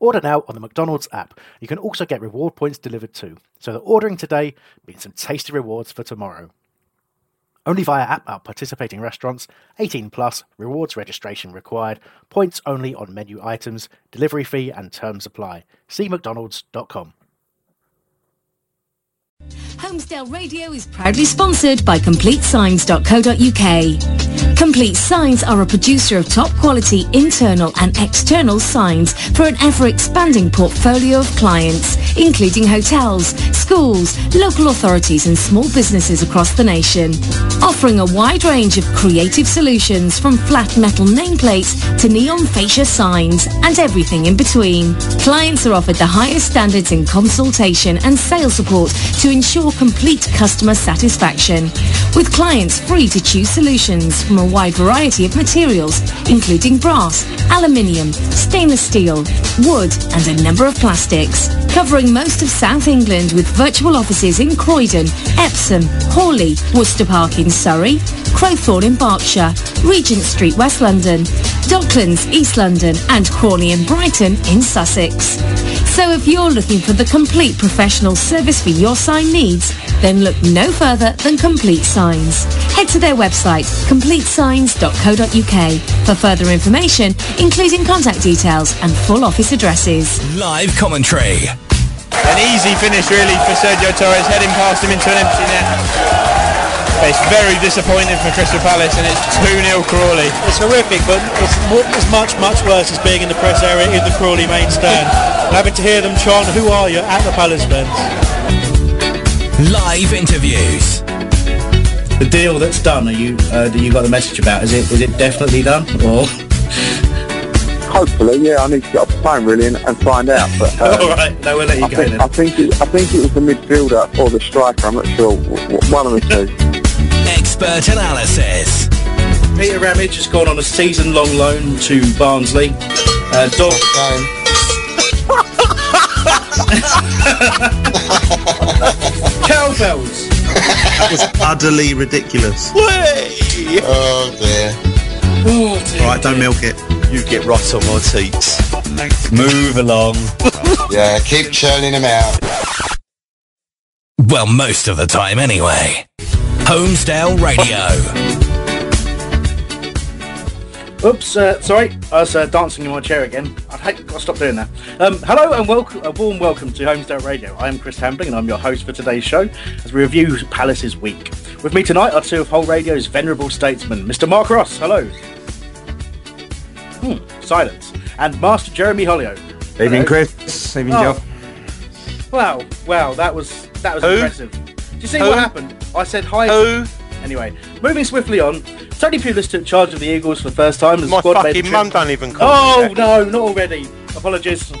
Order now on the McDonald's app. You can also get reward points delivered too. So that ordering today means some tasty rewards for tomorrow. Only via app at participating restaurants. 18 plus. Rewards registration required. Points only on menu items. Delivery fee and terms apply. See mcdonalds.com. Homesdale Radio is proudly sponsored by CompleteSigns.co.uk. Complete Signs are a producer of top-quality internal and external signs for an ever-expanding portfolio of clients, including hotels, schools, local authorities and small businesses across the nation. Offering a wide range of creative solutions from flat metal nameplates to neon fascia signs and everything in between. Clients are offered the highest standards in consultation and sales support to ensure complete customer satisfaction, with clients free to choose solutions from a wide variety of materials, including brass, aluminium, stainless steel, wood and a number of plastics, covering most of South England with virtual offices in Croydon, Epsom, Hawley, Worcester Park in Surrey, Crowthorne in Berkshire, Regent Street West London, Docklands East London and Crawley and Brighton in Sussex. So if you're looking for the complete professional service for your sign needs, then look no further than Complete Signs. Head to their website, completesigns.co.uk, for further information, including contact details and full office addresses. Live commentary. An easy finish, really, for Sergio Torres, heading past him into an empty net. But it's very disappointing for Crystal Palace, and it's 2-0 Crawley. It's horrific, but it's much, much worse as being in the press area in the Crawley main stand. I'm happy to hear them chant, "Who are you?" at the Palace fans. Live interviews. The deal that's done, that you got the message about, is it definitely done? Or hopefully, yeah. I need to get off the phone really and find out. But all right, no, we'll let you go then. I think it was the midfielder or the striker. I'm not sure. One of the two. Expert analysis. Peter Ramage has gone on a season-long loan to Barnsley. Cowbells. That was utterly ridiculous. Whey! Oh dear. Oh dear. Right, don't milk it. You get rot on my teats. Move along. Yeah, keep churning them out. Well, most of the time, anyway. Homesdale Radio. Oops, sorry, I was dancing in my chair again. I've got to stop doing that. Hello and welcome, a warm welcome to Homesdale Radio. I am Chris Hambling and I'm your host for today's show as we review Palace's week. With me tonight are two of Hull Radio's venerable statesmen, Mr. Mark Ross, hello. Silence. And Master Jeremy Hollio. Evening, Chris. Evening, Joe. Wow, that was impressive. You see what happened? I said hi. Anyway, moving swiftly on, Tony Pulis took charge of the Eagles for the first time. My fucking mum don't even call me. Oh, no, not already. Apologies.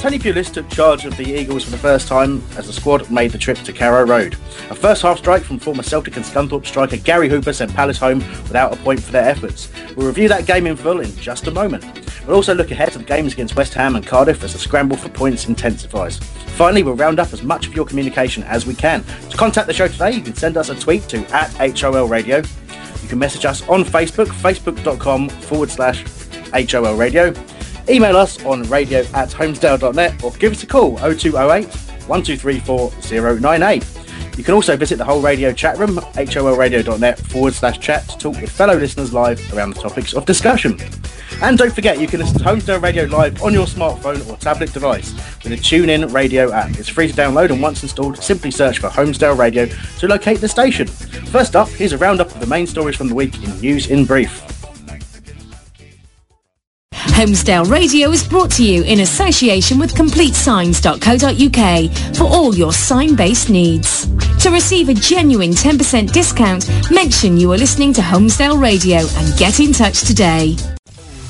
Tony Pulis took charge of the Eagles for the first time as the squad made the trip to Carrow Road. A first-half strike from former Celtic and Scunthorpe striker Gary Hooper sent Palace home without a point for their efforts. We'll review that game in full in just a moment. We'll also look ahead to the games against West Ham and Cardiff as the scramble for points intensifies. Finally, we'll round up as much of your communication as we can. To contact the show today, you can send us a tweet to @HOL Radio. You can message us on Facebook, facebook.com/HOL Radio. Email us on radio@homesdale.net or give us a call 0208 1234098. You can also visit the whole radio chat room, holradio.net/chat, to talk with fellow listeners live around the topics of discussion. And don't forget, you can listen to Homestone Radio live on your smartphone or tablet device with the TuneIn Radio app. It's free to download, and once installed, simply search for Homestone Radio to locate the station. First up, here's a roundup of the main stories from the week in News in Brief. Homesdale Radio is brought to you in association with CompleteSigns.co.uk for all your sign-based needs. To receive a genuine 10% discount, mention you are listening to Homesdale Radio and get in touch today.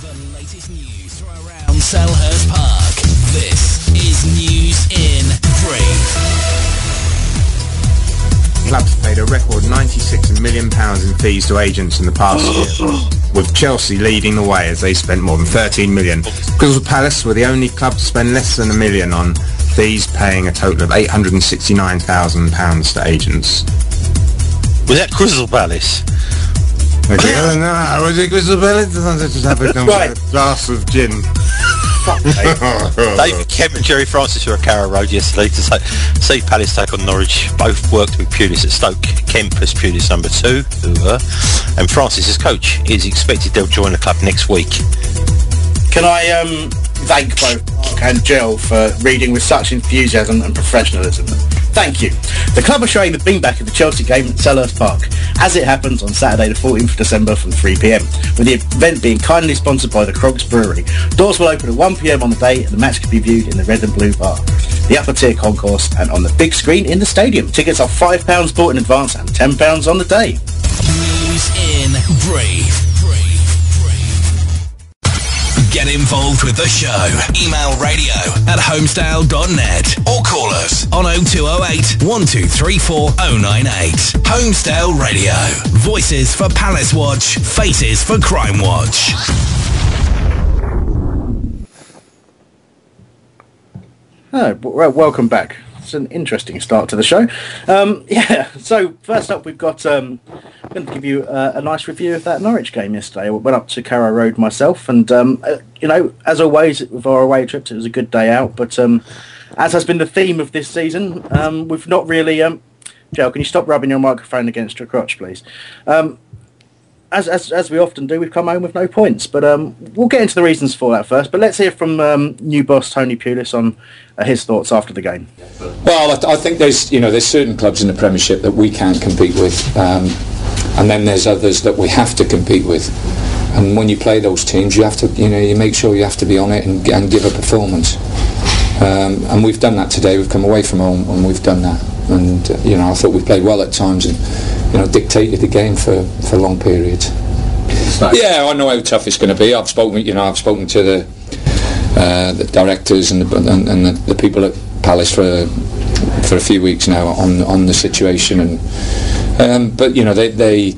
All the latest news from around Selhurst Park. This is News in Brief. Clubs paid a record £96 million in fees to agents in the past year, with Chelsea leading the way as they spent more than £13 million. Crystal Palace were the only club to spend less than £1 million on fees, paying a total of £869,000 to agents. Was that Crystal Palace? Okay, I don't know. Was it Crystal Palace? I just have a glass of gin. Fuck me. David Kemp and Jerry Francis were at Carrow Road yesterday to see Palace take on Norwich. Both worked with Pulis at Stoke. Kemp as Pulis number 2, and Francis as coach. It is expected they'll join the club next week. Can I thank both Mark and Jill for reading with such enthusiasm and professionalism? Thank you. The club are showing the beanbag at the Chelsea game at Selhurst Park, as it happens on Saturday the 14th of December from 3pm, with the event being kindly sponsored by the Crogs Brewery. Doors will open at 1pm on the day, and the match can be viewed in the red and blue bar, the upper tier concourse, and on the big screen in the stadium. Tickets are £5 bought in advance and £10 on the day. News in Brief. Get involved with the show. Email radio@homestyle.net or call us on 0208 1234 098. Homestyle Radio. Voices for Palace Watch. Faces for Crime Watch. Oh, well, welcome back. It's an interesting start to the show. So first up, we've got I'm going to give you a nice review of that Norwich game yesterday. I went up to Carrow Road myself, and as always with our away trips, it was a good day out. But as has been the theme of this season, we've not really. Joe, can you stop rubbing your microphone against your crotch, please? As we often do, we've come home with no points. But we'll get into the reasons for that first. But let's hear from new boss Tony Pulis on his thoughts after the game. Well, I think there's certain clubs in the Premiership that we can compete with, and then there's others that we have to compete with. And when you play those teams, you have to you make sure you have to be on it and give a performance. And we've done that today. We've come away from home and we've done that. And I thought we played well at times and dictated the game for long periods. Yeah, I know how tough it's going to be. I've spoken to the directors and the people at Palace for a few weeks now on the situation. And but they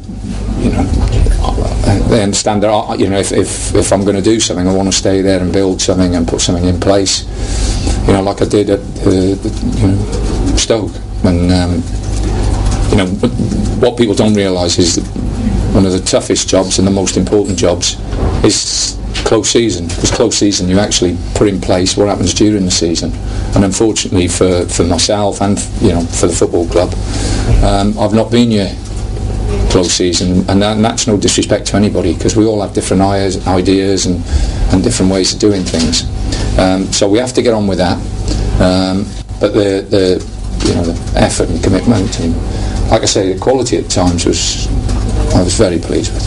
understand that if I'm going to do something, I want to stay there and build something and put something in place. Like I did at Stoke. And what people don't realise is that one of the toughest jobs and the most important jobs is close season. Because close season, you actually put in place what happens during the season. And unfortunately for myself and for the football club, I've not been here close season, and that's no disrespect to anybody, because we all have different ideas and different ways of doing things. So we have to get on with that. But the effort and commitment, and like I say, the quality at times I was very pleased with.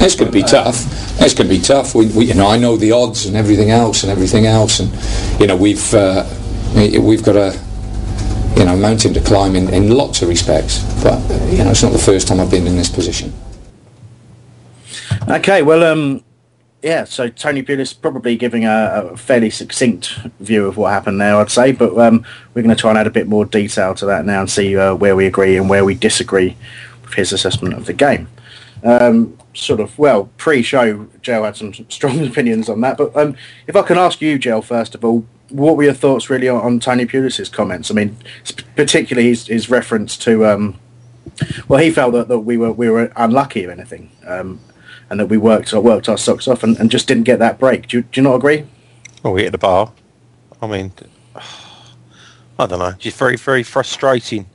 It's going to be tough. It's going to be tough. We I know the odds and everything else, and we've got a mountain to climb in lots of respects. But it's not the first time I've been in this position. Okay. Well. Yeah, so Tony Pulis probably giving a fairly succinct view of what happened there, I'd say, but we're going to try and add a bit more detail to that now and see where we agree and where we disagree with his assessment of the game. Pre-show, Joe had some strong opinions on that, but if I can ask you, Joe, first of all, what were your thoughts really on Tony Pulis' comments? I mean, particularly his reference to, he felt that we were unlucky, if anything. And that we worked our socks off and just didn't get that break. Do you not agree? Well, we hit the bar. I mean, I don't know. It's very, very frustrating.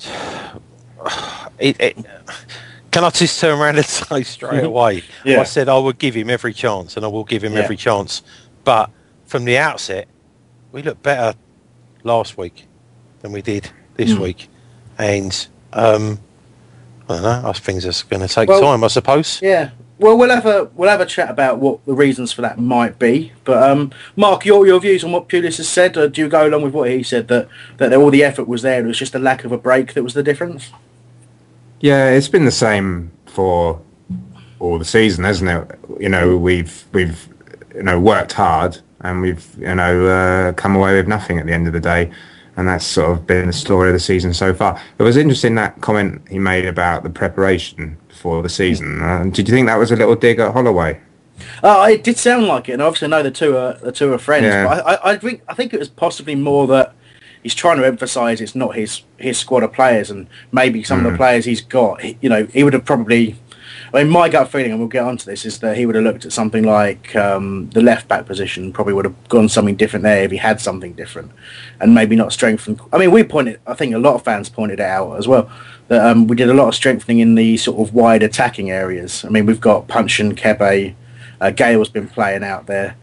Can I just turn around and say straight away? I said I would give him every chance, and I will give him every chance. But from the outset, we looked better last week than we did this week. And I don't know, I think it's going to take time, I suppose. Yeah. Well, we'll have a chat about what the reasons for that might be. But Mark, your views on what Pulis has said, or do you go along with what he said, that all the effort was there and it was just the lack of a break that was the difference? Yeah, it's been the same for all the season, hasn't it? You know, we've worked hard and we've come away with nothing at the end of the day, and that's sort of been the story of the season so far. It was interesting that comment he made about the preparation for the season. Did you think that was a little dig at Holloway? It did sound like it, and obviously I know the two are friends. Yeah. But I think it was possibly more that he's trying to emphasise it's not his squad of players, and maybe some of the players he's got. He would have probably. I mean, my gut feeling, and we'll get onto this, is that he would have looked at something like the left back position. Probably would have gone something different there if he had something different, and maybe not strengthened. I mean, I think a lot of fans pointed it out as well. That we did a lot of strengthening in the sort of wide attacking areas. I mean, we've got Puncheon, Kébé, Gale's been playing out there.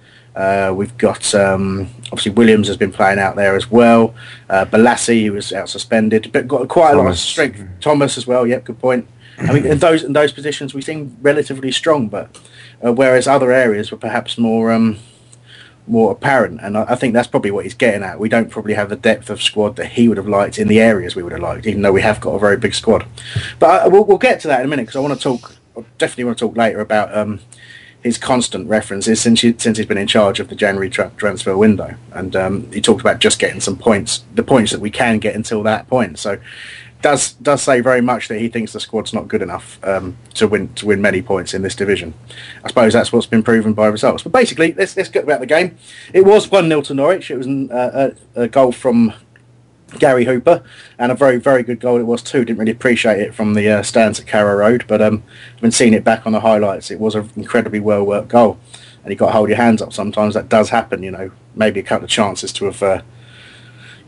We've got obviously Williams has been playing out there as well. Bolasie, who was out suspended, but got quite a lot of strength. Thomas as well. Yep, good point. I mean, in those positions we seem relatively strong, but whereas other areas were perhaps more apparent, and I think that's probably what he's getting at. We don't probably have the depth of squad that he would have liked in the areas we would have liked, even though we have got a very big squad. But we'll get to that in a minute, because I definitely want to talk later about his constant references since he's been in charge of the January transfer window, and he talked about just getting some points, the points that we can get until that point. So does say very much that he thinks the squad's not good enough to win many points in this division. I suppose that's what's been proven by results. But basically, let's get about the game. It was 1-0 to Norwich. It was a goal from Gary Hooper, and a very, very good goal it was too. Didn't really appreciate it from the stands at Carrow Road, but I've been seeing it back on the highlights. It was an incredibly well-worked goal, and you've got to hold your hands up sometimes. That does happen, maybe a couple of chances to have...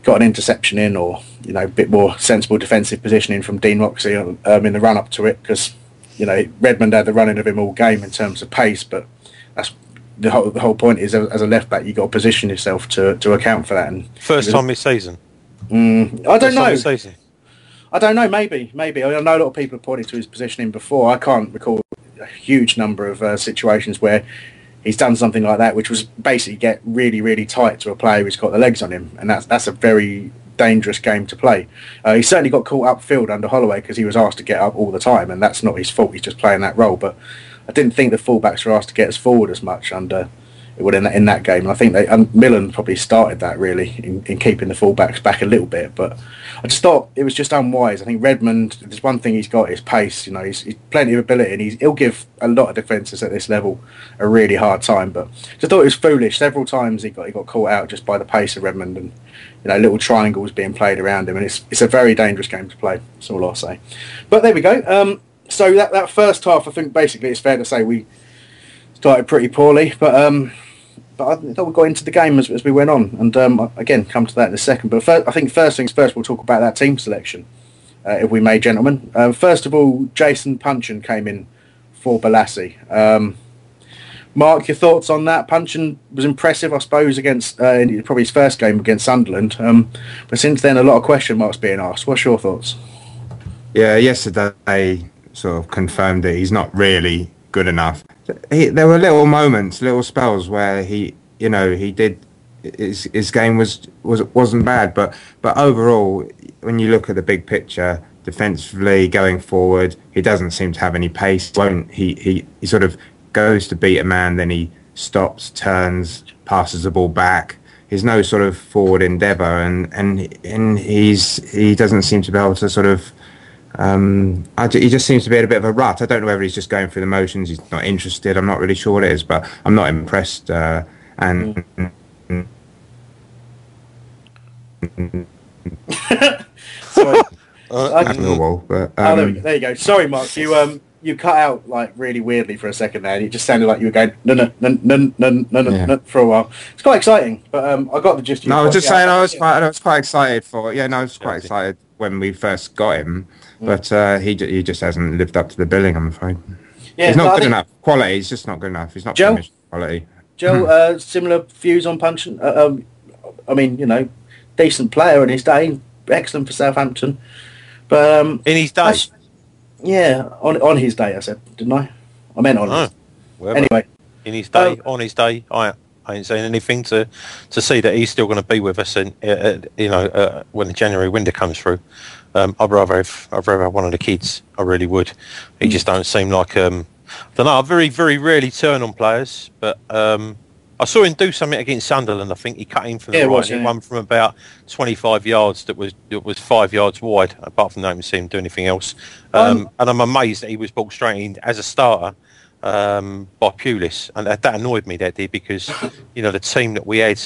got an interception in, or a bit more sensible defensive positioning from Dean Moxey in the run up to it, because Redmond had the running of him all game in terms of pace. But that's the whole point is, as a left back, you got to position yourself to account for that. And first time this season, I don't know. I don't know. Maybe I know a lot of people have pointed to his positioning before. I can't recall a huge number of situations where he's done something like that, which was basically get really, really tight to a player who's got the legs on him, and that's a very dangerous game to play. He certainly got caught upfield under Holloway because he was asked to get up all the time, and that's not his fault. He's just playing that role. But I didn't think the fullbacks were asked to get as forward as much under it would in that game. And I think Millen probably started that really in keeping the fullbacks back a little bit. But I just thought it was just unwise. I think Redmond, there's one thing he's got is pace. He's plenty of ability, and he'll give a lot of defences at this level a really hard time. But I just thought it was foolish. Several times he got caught out just by the pace of Redmond, and little triangles being played around him. And it's a very dangerous game to play. That's all I'll say. But there we go. So that first half, I think basically it's fair to say we started pretty poorly, but I thought we got into the game as we went on, and again come to that in a second. But I think first things first, we'll talk about that team selection, if we may, gentlemen. First of all, Jason Puncheon came in for Bolasie. Mark, your thoughts on that? Puncheon was impressive, I suppose, against probably his first game against Sunderland, but since then a lot of question marks being asked. What's your thoughts? Yeah, yesterday sort of confirmed that he's not really good enough. There were little moments, little spells where he did his game wasn't bad, but overall, when you look at the big picture, defensively going forward, he doesn't seem to have any pace. He sort of goes to beat a man, then he stops, turns, passes the ball back. There's no sort of forward endeavour, and he doesn't seem to be able to sort of. He just seems to be in a bit of a rut. I don't know whether he's just going through the motions. He's not interested. I'm not really sure what it is, but I'm not impressed. Sorry. There you go. Sorry, Mark. You cut out like really weirdly for a second there, and it just sounded like you were going no for a while. It's quite exciting, but I got the gist. I was quite excited for it. Yeah, no, I was quite excited. when we first got him, but he just hasn't lived up to the billing, I'm afraid. Yeah, he's not good enough. Quality, he's just not good enough. He's not finished quality. Joe, similar views on Puncheon? I mean, you know, decent player in his day, excellent for Southampton. But in his day? Yeah, on his day, I said, didn't I? I meant on his day. Anyway. In his day, on his day, I ain't saying anything to see that he's still going to be with us, and you know, when the January window comes through, I'd rather have one of the kids. I really would. He just don't seem like. I don't know. I very, very rarely turn on players, but I saw him do something against Sunderland. I think he cut in from the right, and one from about 25 yards that was 5 yards wide. Apart from that, I didn't see him do anything else. And I'm amazed that he was brought straight in as a starter. By Pulis, and that annoyed me, that did, because you know the team that we had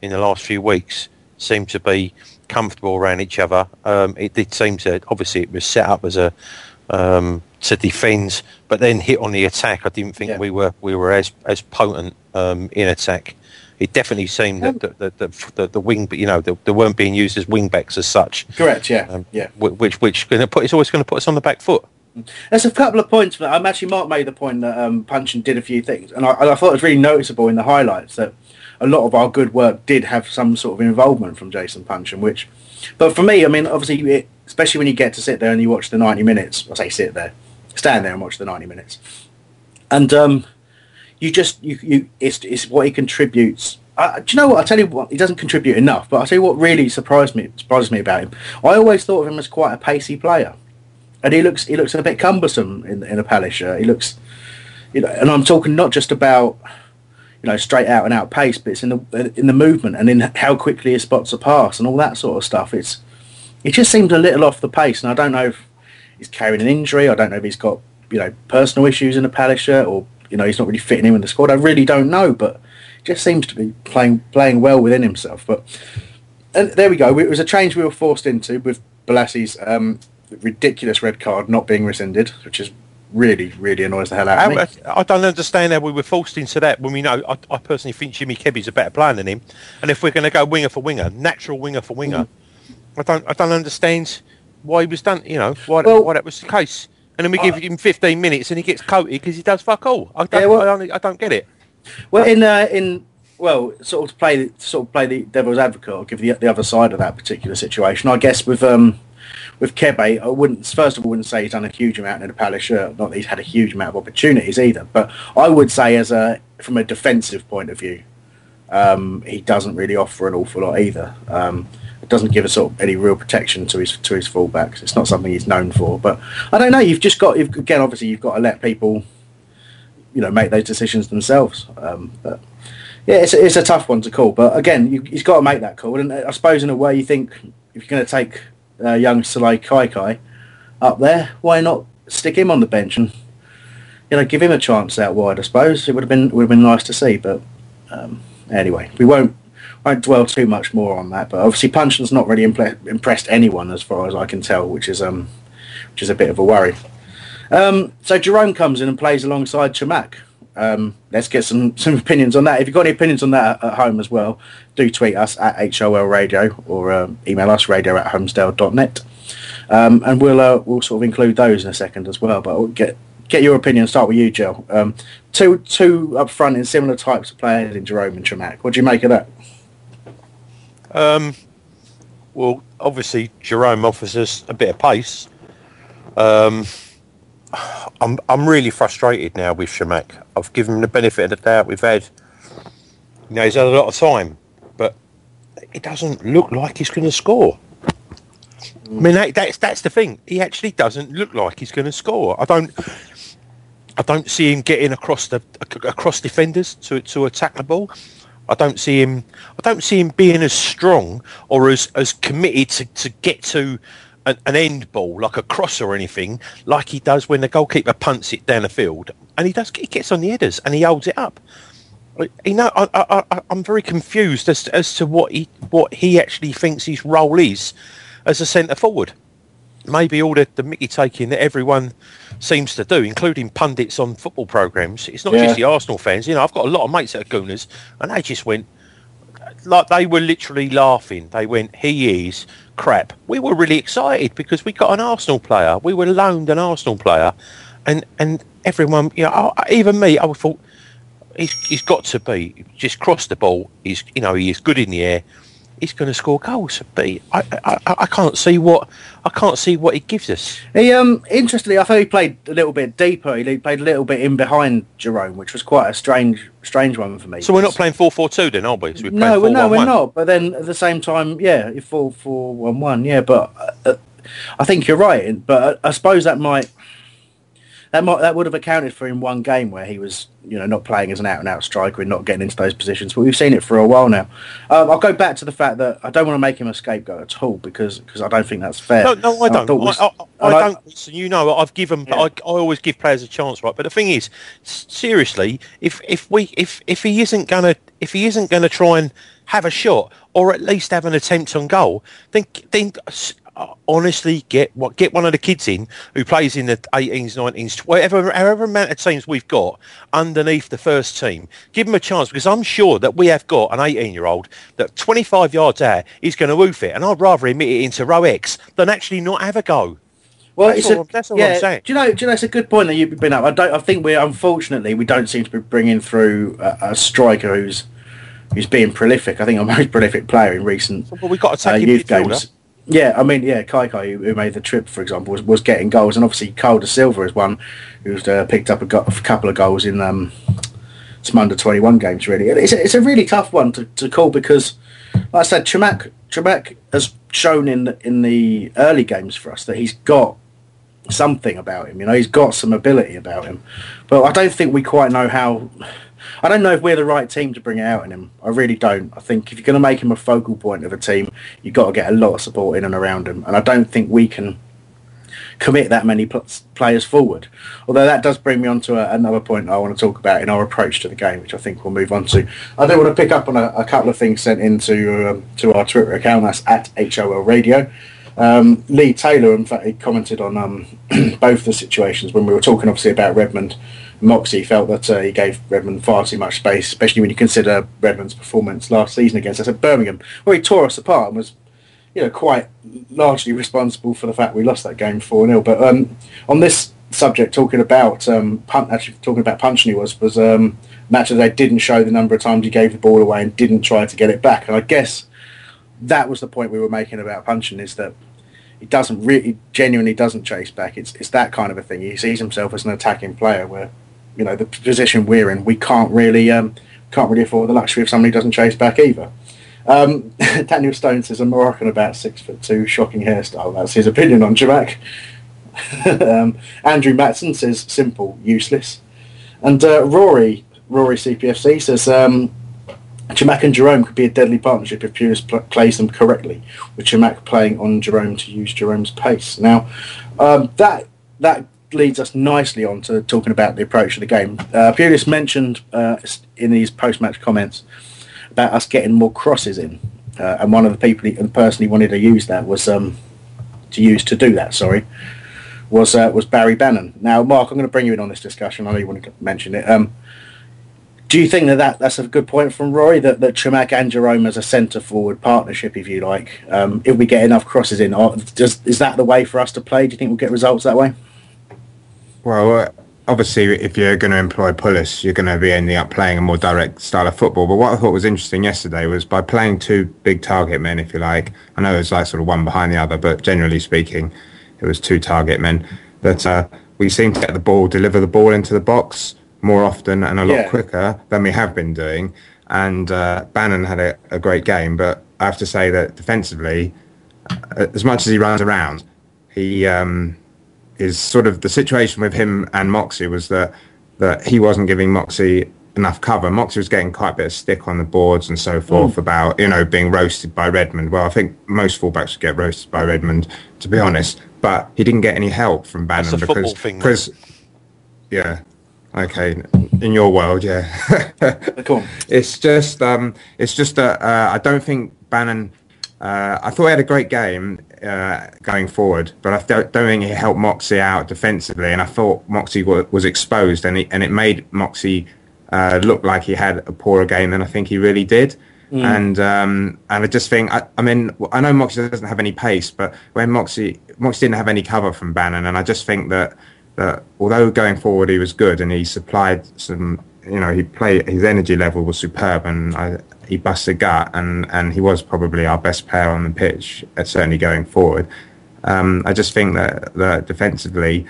in the last few weeks seemed to be comfortable around each other. It did seem to, obviously it was set up as a to defend, but then hit on the attack. I didn't think we were as potent in attack. It definitely seemed that the wing, but you know, they weren't being used as wing backs as such. Correct. Which it's always going to put us on the back foot. There's a couple of points. Actually, Mark made the point that Puncheon did a few things, and I thought it was really noticeable in the highlights that a lot of our good work did have some sort of involvement from Jason Puncheon. But for me, I mean, obviously, especially when you get to sit there and you watch the 90 minutes. I say sit there, stand there and watch the 90 minutes, and it's what he contributes. Do you know what? I tell you what, he doesn't contribute enough. But I tell you what really surprised me about him. I always thought of him as quite a pacey player. And he looks a bit cumbersome in a Palace shirt. He looks, you know, and I'm talking not just about, you know, straight out and out pace, but it's in the movement and in how quickly he spots a pass and all that sort of stuff. It just seems a little off the pace, and I don't know if he's carrying an injury. I don't know if he's got, you know, personal issues in a Palace shirt, or you know, he's not really fitting in with the squad. I really don't know, but he just seems to be playing well within himself. But and there we go. It was a change we were forced into with Bolasie's. Ridiculous red card not being rescinded, which is really, really annoys the hell out of me. I don't understand how we were forced into that when we know. I personally think Jimmy Kébé's a better player than him, and if we're going to go winger for winger, natural winger for winger, I don't understand why he was done. You know why that was the case, and then we give him 15 minutes and he gets coated because he does fuck all. I don't get it. Well, sort of play the devil's advocate, or give the other side of that particular situation, I guess with Kébé, I wouldn't say he's done a huge amount in the Palace shirt. Not that he's had a huge amount of opportunities either, but I would say from a defensive point of view, he doesn't really offer an awful lot either. It doesn't give us sort of any real protection to his fullbacks. It's not something he's known for. But I don't know. You've got to let people, you know, make those decisions themselves. But yeah, it's a tough one to call. But again, he's got to make that call. And I suppose in a way, you think if you're going to take young Sulay Kaikai up there, why not stick him on the bench and, you know, give him a chance out wide? I suppose it would have been nice to see, but anyway, I won't dwell too much more on that. But obviously, Puncheon's not really impressed anyone as far as I can tell, which is a bit of a worry. So Jerome comes in and plays alongside Chamakh. Let's get some opinions on that. If you've got any opinions on that at home as well, do tweet us at HOL Radio or email us radio@homesdale.net, and we'll sort of include those in a second as well. But we'll get your opinion. Start with you, Jill. Two up front in similar types of players in Jerome and Chamakh. What do you make of that? Well, obviously Jerome offers us a bit of pace. I'm really frustrated now with Chamakh. I've given him the benefit of the doubt. He's had a lot of time, but it doesn't look like he's going to score. I mean, that's the thing. He actually doesn't look like he's going to score. I don't see him getting across defenders to attack the ball. I don't see him being as strong or as committed to get to an end ball, like a cross or anything, like he does when the goalkeeper punts it down the field. And he gets on the headers and he holds it up. You know, I'm very confused as to what he actually thinks his role is as a centre forward. Maybe all the mickey taking that everyone seems to do, including pundits on football programmes. It's not just the Arsenal fans. You know, I've got a lot of mates that are Gooners, and they just went, like they were literally laughing. They went, he is crap. We were really excited because we got an Arsenal player. We were loaned an Arsenal player. And everyone, you know, even me, I thought, he's got to be. Just cross the ball. He's, you know, he is good in the air. He's going to score goals. I can't see what he gives us. He interestingly, I thought he played a little bit deeper. He played a little bit in behind Jerome, which was quite a strange one for me. So we're not playing 4-4-2 then, are we? So we're not. But then at the same time, yeah, 4-4-1-1. Yeah, but I think you're right. But I suppose that would have accounted for in one game where he was, you know, not playing as an out-and-out striker and not getting into those positions. But we've seen it for a while now. I'll go back to the fact that I don't want to make him a scapegoat at all because I don't think that's fair. No, I don't. I don't. You know, I've given. Yeah. I always give players a chance, right? But the thing is, seriously, if he isn't gonna try and have a shot or at least have an attempt on goal, then. Honestly, get one of the kids in who plays in the 18s, 19s, however amount of teams we've got underneath the first team. Give them a chance because I'm sure that we have got an 18-year-old that 25 yards out is going to woof it, and I'd rather admit it into row X than actually not have a go. Well, that's all I'm saying. Do you know, it's a good point that you've been up. I think we don't seem to be bringing through a striker who's being prolific. I think our most prolific player in recent we've got youth games. Yeah, I mean, yeah, Kai Kai, who made the trip, for example, was getting goals, and obviously Carl Da Silva is one who's picked up a couple of goals in some under-21 games, really. It's a really tough one to call because, like I said, Chamakh has shown in the early games for us that he's got something about him, you know, he's got some ability about him. But I don't think we quite know how... I don't know if we're the right team to bring it out in him. I really don't. I think if you're going to make him a focal point of a team, you've got to get a lot of support in and around him. And I don't think we can commit that many players forward. Although that does bring me on to another point I want to talk about in our approach to the game, which I think we'll move on to. I do want to pick up on a couple of things sent into to our Twitter account. That's at HOL Radio. Lee Taylor, in fact, he commented on both the situations when we were talking, obviously, about Redmond. Moxey felt that he gave Redmond far too much space, especially when you consider Redmond's performance last season against us at Birmingham, where he tore us apart and was, you know, quite largely responsible for the fact we lost that game 4-0. But on this subject, talking about Puncheon, was a match that they didn't show the number of times he gave the ball away and didn't try to get it back. And I guess that was the point we were making about Puncheon, is that he doesn't really, genuinely doesn't chase back. It's that kind of a thing. He sees himself as an attacking player where, you know, the position we're in, we can't really afford the luxury if somebody doesn't chase back either. Daniel Stone says a Moroccan about 6'2", shocking hairstyle. That's his opinion on Chamakh. Andrew Matson says simple, useless, and Rory CPFC says Chamakh and Jerome could be a deadly partnership if Pulis plays them correctly, with Chamakh playing on Jerome to use Jerome's pace. Now that leads us nicely on to talking about the approach of the game. Pulis mentioned in his post-match comments about us getting more crosses in, and one of the people and person he wanted to use that was was Barry Bannan. Now, Mark, I'm going to bring you in on this discussion. I know you wanted to mention it. Do you think that's a good point from Rory, that Chamakh and Jerome as a centre-forward partnership, if you like, if we get enough crosses in, is that the way for us to play? Do you think we'll get results that way? Well, obviously, if you're going to employ Pulis, you're going to be ending up playing a more direct style of football. But what I thought was interesting yesterday was by playing two big target men, if you like. I know it was like sort of one behind the other, but generally speaking, it was two target men. But we seem to get the ball, deliver the ball into the box more often and a lot quicker than we have been doing. And Bannan had a great game, but I have to say that defensively, as much as he runs around, he... is sort of the situation with him and Moxey was that he wasn't giving Moxey enough cover. Moxey was getting quite a bit of stick on the boards and so forth about, you know, being roasted by Redmond. Well, I think most fullbacks would get roasted by Redmond, to be honest. But he didn't get any help from Bannan. That's a football thing. Because, yeah, okay, in your world, yeah. Cool. It's just that I don't think Bannan... I thought he had a great game going forward, but I don't think he helped Moxey out defensively, and I thought Moxey was exposed, and it made Moxey look like he had a poorer game than I think he really did. And I just think, I mean, I know Moxey doesn't have any pace, but when Moxey didn't have any cover from Bannan, and I just think that although going forward he was good and he supplied some, you know, his energy level was superb, and he busted a gut, and he was probably our best player on the pitch, certainly going forward. I just think that defensively,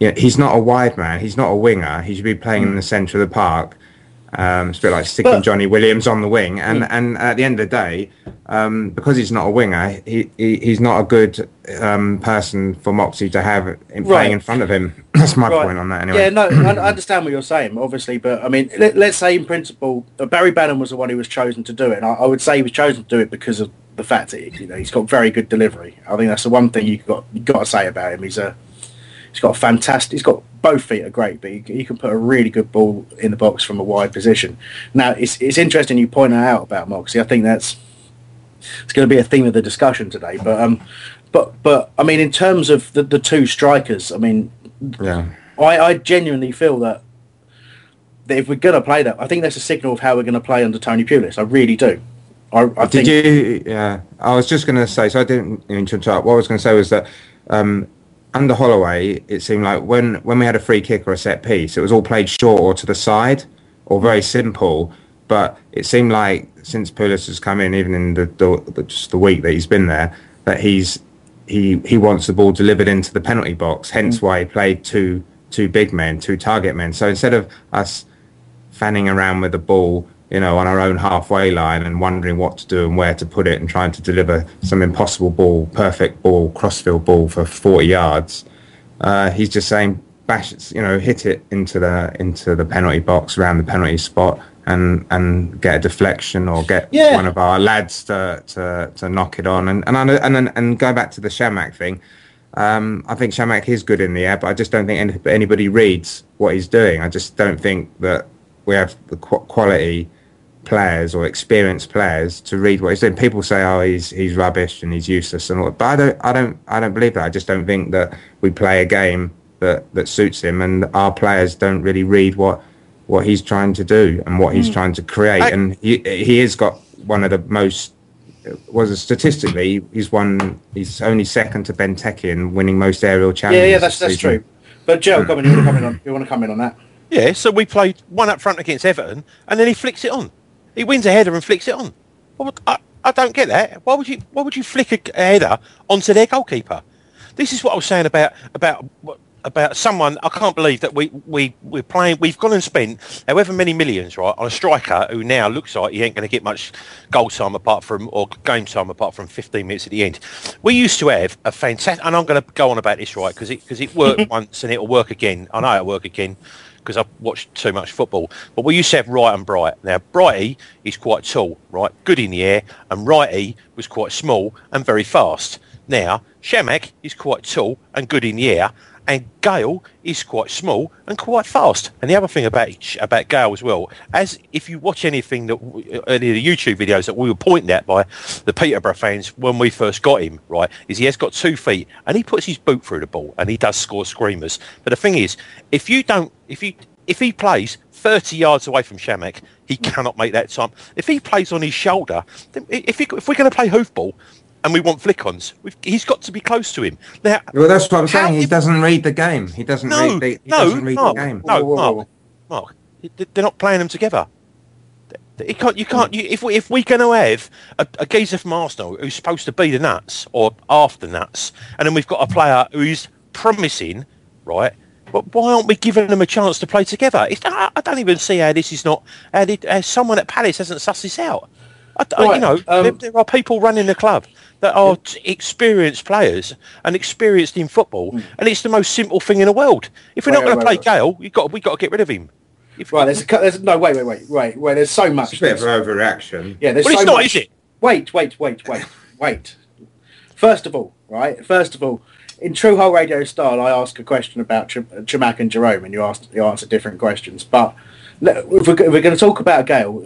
you know, he's not a wide man, he's not a winger, he should be playing in the centre of the park. It's a bit like sticking Johnny Williams on the wing, and at the end of the day, because he's not a winger, he's not a good person for Moxey to have in playing in front of him. That's my point on that anyway. Yeah, no, I understand what you're saying, obviously, but I mean, let's say in principle, Barry Bannan was the one who was chosen to do it, and I would say he was chosen to do it because of the fact that he's got very good delivery. I think that's the one thing you've got to say about him. He's got both feet are great, but he can put a really good ball in the box from a wide position. Now, it's interesting you point out about Moxey. I think it's going to be a theme of the discussion today. But I mean, in terms of the two strikers, I mean, yeah. I genuinely feel that if we're going to play that, I think that's a signal of how we're going to play under Tony Pulis. I really do. I was just going to say, so I didn't interrupt. What I was going to say was that under Holloway, it seemed like when we had a free kick or a set piece, it was all played short or to the side or very simple. But it seemed like since Pulis has come in, even in the week that he's been there, that he wants the ball delivered into the penalty box. Hence why he played two big men, two target men. So instead of us fanning around with the ball, you know, on our own halfway line and wondering what to do and where to put it and trying to deliver some impossible ball, perfect ball, crossfield ball for 40 yards. He's just saying, bash it, you know, hit it into the penalty box, around the penalty spot, and get a deflection or get one of our lads to knock it on. And go back to the Chamakh thing. I think Chamakh is good in the air, but I just don't think anybody reads what he's doing. I just don't think that we have the quality players or experienced players to read what he's doing. People say, "Oh, he's rubbish and he's useless," and all. But I don't believe that. I just don't think that we play a game that suits him, and our players don't really read what he's trying to do and what he's trying to create. And he has got one of the most. Statistically, he's only second to Benteke in winning most aerial challenges. Yeah, that's true. But Joe, you want to come in on that? Yeah, so we played one up front against Everton, and then he flicks it on. He wins a header and flicks it on. I don't get that. Why would you flick a header onto their goalkeeper? This is what I was saying about someone. I can't believe that we're playing. We've gone and spent however many millions, right, on a striker who now looks like he ain't going to get much goal time game time apart from 15 minutes at the end. We used to have a fantastic, and I'm going to go on about this, right, because it worked once and it'll work again. I know it'll work again, because I've watched too much football. But we used to have Wright and Bright. Now, Brighty is quite tall, right? Good in the air. And Wrighty was quite small and very fast. Now, Chamakh is quite tall and good in the air. And Gayle is quite small and quite fast. And the other thing about Gayle as well, as if you watch any of the YouTube videos that we were pointed at by the Peterborough fans when we first got him, right, is he has got 2 feet and he puts his boot through the ball and he does score screamers. But the thing is, if he plays 30 yards away from Chamakh, he cannot make that time. If he plays on his shoulder, then if we're going to play hoofball, and we want flick-ons, he's got to be close to him. Now, well, that's what I'm saying. He doesn't read the game. He doesn't read the game. Mark. They're not playing them together. You can't. If we're going to have a geezer from Arsenal who's supposed to be the nuts or after nuts, and then we've got a player who's promising, right? But why aren't we giving them a chance to play together? I don't even see how this is not. How someone at Palace hasn't sussed this out. There are people running the club that are experienced players and experienced in football, and it's the most simple thing in the world. If we're not going to play Gayle, we've got to get rid of him. There's so much. It's a bit of an overreaction. Yeah, there's so much. Not, is it? Wait. First of all, in true Hull Radio style, I ask a question about Chamakh and Jerome, and you answer different questions. But if we're going to talk about Gayle,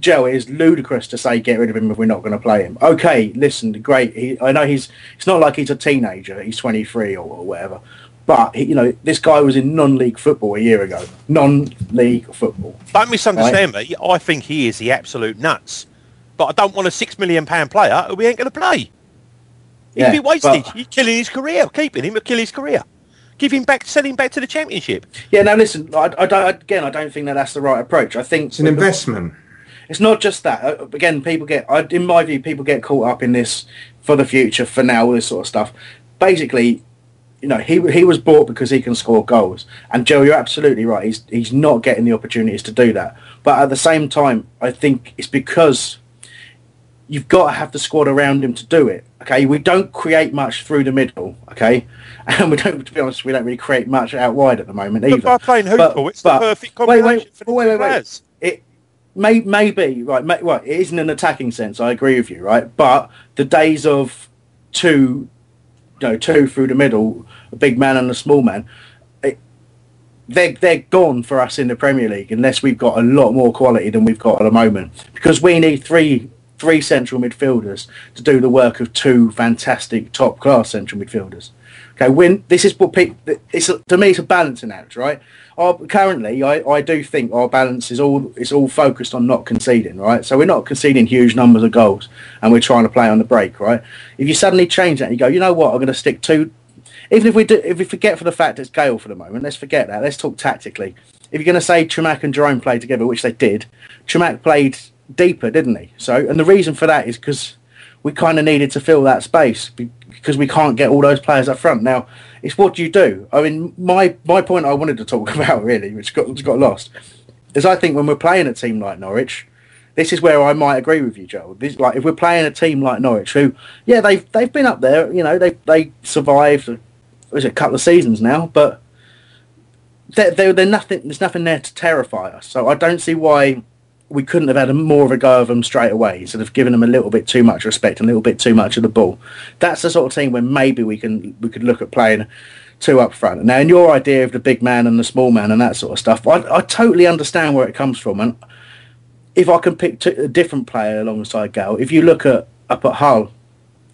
Joe, it is ludicrous to say get rid of him if we're not going to play him. Okay, listen, great. I know it's not like he's a teenager. He's 23 or whatever. But, this guy was in non-league football a year ago. Non-league football. Don't misunderstand me. I think he is the absolute nuts. but I don't want a £6 million player who we ain't going to play. He can be wasted. You're killing his career. Keeping him will kill his career. Give him back, sell him back to the Championship. Yeah, now listen, I don't think that that's the right approach. I think it's an investment. It's not just that. Again, in my view, people get caught up in this for the future, for now, all this sort of stuff. Basically, you know, he was bought because he can score goals. And Joe, you're absolutely right. He's not getting the opportunities to do that. But at the same time, I think it's because you've got to have the squad around him to do it. Okay, we don't create much through the middle, okay? And we don't, to be honest, we don't really create much out wide at the moment either. But by playing Hooper, it's the perfect combination for the players. It may be, right, well, it is in an attacking sense, I agree with you, right? But the days of two through the middle, a big man and a small man, they're gone for us in the Premier League unless we've got a lot more quality than we've got at the moment. Because we need three central midfielders to do the work of two fantastic top-class central midfielders. Okay, this is what to me it's a balancing act, right? Currently, I do think our balance is all focused on not conceding, right? So we're not conceding huge numbers of goals, and we're trying to play on the break, right? If you suddenly change that, and you go, you know what, I'm going to stick two. Even if we forget for the fact it's Gayle for the moment, let's forget that. Let's talk tactically. If you're going to say Chamakh and Jerome played together, which they did, Chamakh played deeper, didn't he? So, and the reason for that is because we kind of needed to fill that space because we can't get all those players up front. Now, it's what you do. I mean, my point I wanted to talk about really, which got lost, is I think when we're playing a team like Norwich, this is where I might agree with you, Joel. This, like, if we're playing a team like Norwich, who, yeah, they've been up there, you know, they survived. It was a couple of seasons now, but they're nothing. There's nothing there to terrify us. So I don't see why we couldn't have had more of a go of them straight away instead of giving them a little bit too much respect and a little bit too much of the ball. That's the sort of team where maybe we could look at playing two up front. Now, in your idea of the big man and the small man and that sort of stuff, I totally understand where it comes from. And if I can pick a different player alongside Gayle, if you look up at Hull,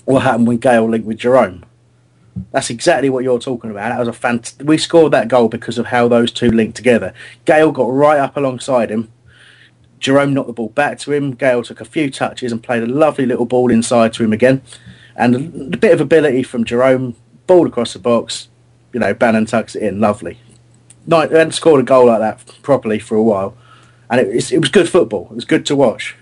what happened when Gayle linked with Jerome? That's exactly what you're talking about. That was we scored that goal because of how those two linked together. Gayle got right up alongside him. Jerome knocked the ball back to him. Gayle took a few touches and played a lovely little ball inside to him again. And a bit of ability from Jerome, ball across the box, you know, Bannan tucks it in, lovely. No, they hadn't scored a goal like that properly for a while. And it was good football. It was good to watch.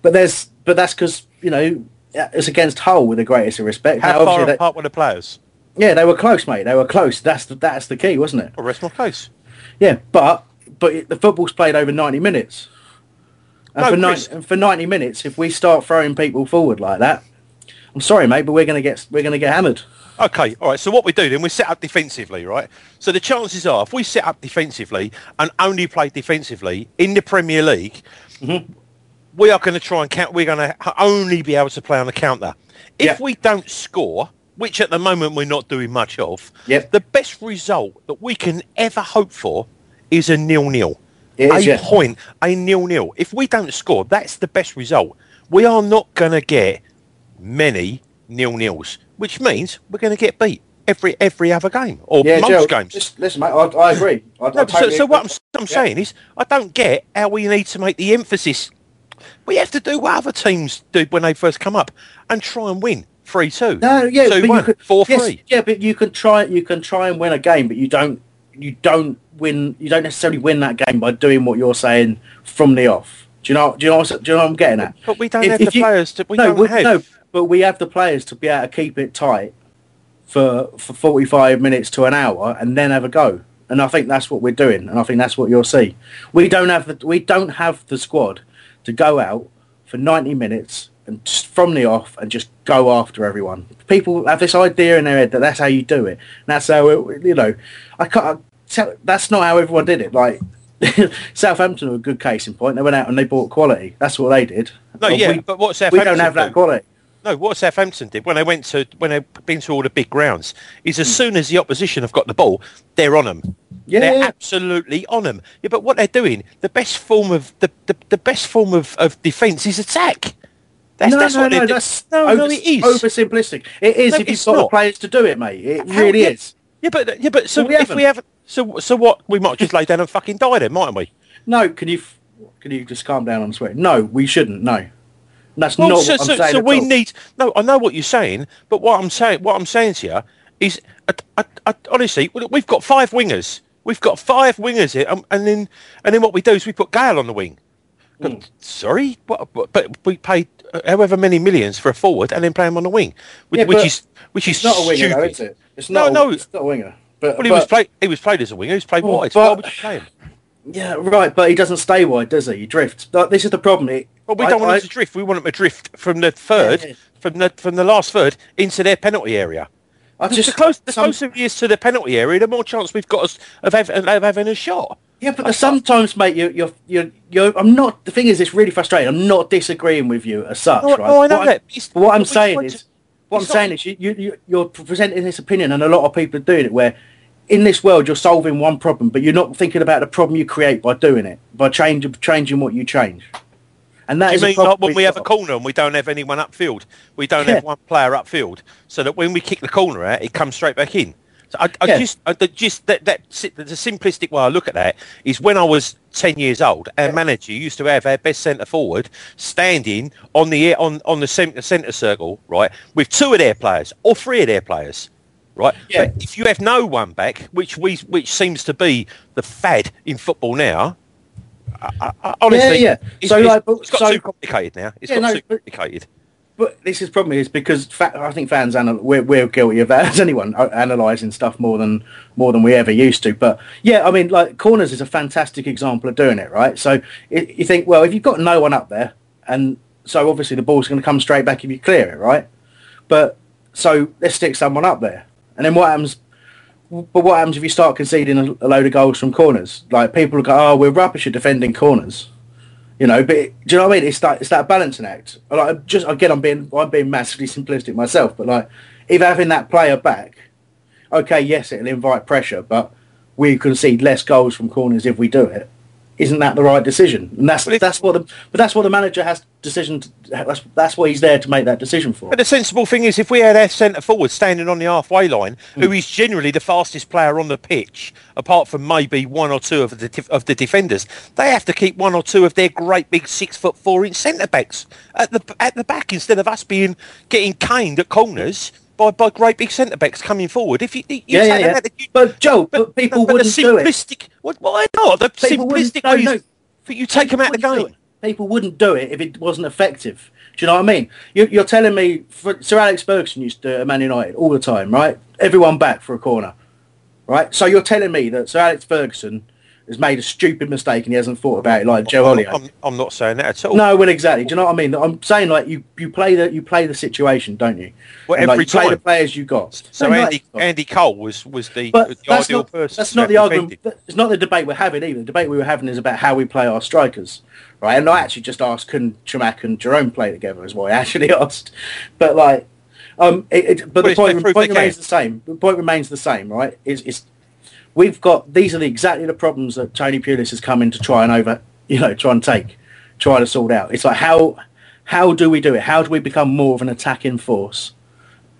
But that's because, you know, it's against Hull with the greatest of respect. How far apart were the players? Yeah, they were close, mate. They were close. That's the key, wasn't it? Or rest more close. Yeah, but the football's played over 90 minutes. And, for 90 minutes, if we start throwing people forward like that, I'm sorry, mate, but we're going to get hammered. Okay, all right. So what we do then, we set up defensively, right? So the chances are, if we set up defensively and only play defensively in the Premier League, we are going to try and count. We're going to only be able to play on the counter. If we don't score, which at the moment we're not doing much of, the best result that we can ever hope for is a 0-0. Point, a 0-0. If we don't score, that's the best result. We are not going to get many 0-0s, which means we're going to get beat every other game or most games. Just, listen, mate, I agree. I totally agree. What I'm saying is I don't get how we need to make the emphasis. We have to do what other teams do when they first come up and try and win. 3-2. No, yeah, 2-1, 4-3. Yes, yeah, but you can try and win a game, but you don't necessarily win that game by doing what you're saying from the off. Do you know what I'm getting at? But we don't have the players to. But we have the players to be able to keep it tight for 45 minutes to an hour and then have a go. And I think that's what we're doing. And I think that's what you'll see. We don't have the squad to go out for 90 minutes and just from the off and just go after everyone. People have this idea in their head that that's how you do it. And that's how it, you know. That's not how everyone did it. Like Southampton were a good case in point. They went out and they bought quality. That's what they did. No, yeah, but what Southampton we don't have that quality. No, what Southampton did when they've been to all the big grounds is as soon as the opposition have got the ball, they're on them. Yeah, they're absolutely on them. Yeah, but what they're doing, the best form of the best form of defence is attack. That's oversimplistic. It is if you've got the players to do it, mate. It really is. Yeah, but so if we have, so what? We might just lay down and fucking die then, mightn't we? No, can you just calm down? I'm sweating. No, we shouldn't. No, That's well, not so, what I'm so, saying. So we need. No, I know what you're saying, but what I'm saying to you is, I honestly, we've got five wingers. We've got five wingers here, and then what we do is we put Gayle on the wing. Sorry, but we paid however many millions for a forward and then play him on the wing, which is not a winger, though, is it? It's not. No, it's not a winger. But he was played as a winger. He's played wide. Why would you play him? Yeah, right. But he doesn't stay wide, does he? He drifts. Like, this is the problem. We don't want him to drift. We want him to drift from the third, from the last third into their penalty area. The closer he is to the penalty area, the more chance we've got of having a shot. Yeah, but sometimes, mate, you're. I'm not. The thing is, it's really frustrating. I'm not disagreeing with you as such, right? No, I know that. What I'm saying is, you're presenting this opinion, and a lot of people are doing it. Where in this world, you're solving one problem, but you're not thinking about the problem you create by doing it, by changing what you change. And that is like when we have a corner and we don't have anyone upfield, we don't have one player upfield, so that when we kick the corner out, it comes straight back in. So the simplistic way I look at that is when I was 10 years old, our manager used to have our best centre forward standing on the centre circle, right, with two of their players or three of their players, right. Yeah. But if you have no one back, which seems to be the fad in football now. Honestly, it's got too complicated now. It's got too complicated. But this is problem is because I think fans, we're guilty of that as anyone, analysing stuff more than we ever used to. But yeah, I mean, like corners is a fantastic example of doing it, right? So you think, well, if you've got no one up there, and so obviously the ball's going to come straight back if you clear it, right? But so let's stick someone up there, and then what happens? But what happens if you start conceding a load of goals from corners? Like people go, oh, we're rubbish at defending corners. You know, but do you know what I mean? It's that balancing act. Like, just again, I'm being massively simplistic myself, but like, if having that player back, okay, yes, it'll invite pressure, but we concede less goals from corners if we do it. Isn't that the right decision? And that's what the manager has decision. That's what he's there to make that decision for. But the sensible thing is, if we had our centre forward standing on the halfway line, who is generally the fastest player on the pitch, apart from maybe one or two of the defenders, they have to keep one or two of their great big 6'4" centre backs at the back instead of us getting caned at corners. By great big centre backs coming forward. But people wouldn't do it. Why not? The simplistic reason. But you take them out of the game. People wouldn't do it if it wasn't effective. Do you know what I mean? You're telling me Sir Alex Ferguson used to do it at Man United all the time, right? Everyone back for a corner, right? So you're telling me that Sir Alex Ferguson has made a stupid mistake and he hasn't thought about it like Joe Hollio. I'm not saying that at all. No, well, exactly. Do you know what I mean? I'm saying like you play the situation, don't you? Well, and, like, play the players you got. So Andy Cole was the ideal person. That's not the argument. It's not the debate we're having either. The debate we were having is about how we play our strikers, right? And I actually just asked, can Chamakh and Jerome play together? Is what I actually asked. But like, the point remains the same. The point remains the same, right? We've got exactly the problems that Tony Pulis has come in to try to sort out. It's like how do we do it? How do we become more of an attacking force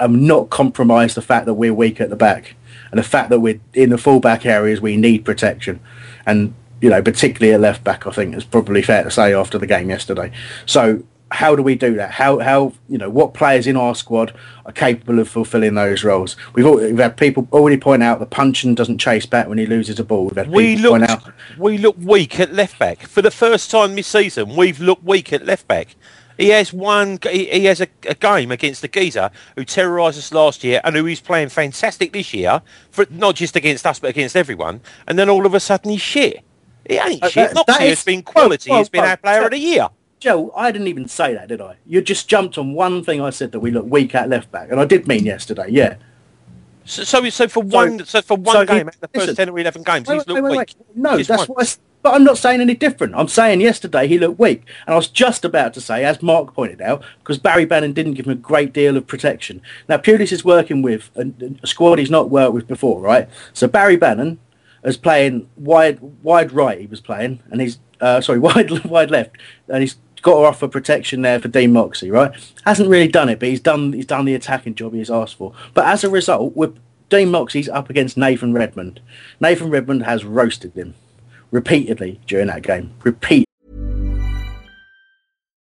and not compromise the fact that we're weak at the back and the fact that we're in the full-back areas we need protection, and you know particularly at left back I think it's probably fair to say after the game yesterday. So how do we do that? How you know what players in our squad are capable of fulfilling those roles? We've had people already point out that Puncheon doesn't chase back when he loses a ball. We look weak at left back for the first time this season. We've looked weak at left back. He has a game against the geezer who terrorised us last year and who is playing fantastic this year, for not just against us but against everyone. And then all of a sudden he's shit. He ain't shit. He's been quality. He's been our player of the year. Joe, I didn't even say that, did I? You just jumped on one thing I said that we look weak at left back, and I did mean yesterday, yeah. So for one game, the first 10 or 11 games, he's looked weak. No, that's what. But I'm not saying any different. I'm saying yesterday he looked weak, and I was just about to say, as Mark pointed out, because Barry Bannan didn't give him a great deal of protection. Now Pulis is working with a squad he's not worked with before, right? So Barry Bannan is playing wide right. He was playing, and he's wide left, and he's got her off for protection there for Dean Moxey, right? Hasn't really done it, but he's done the attacking job he's asked for. But as a result, Dean Moxey's up against Nathan Redmond. Nathan Redmond has roasted him repeatedly during that game.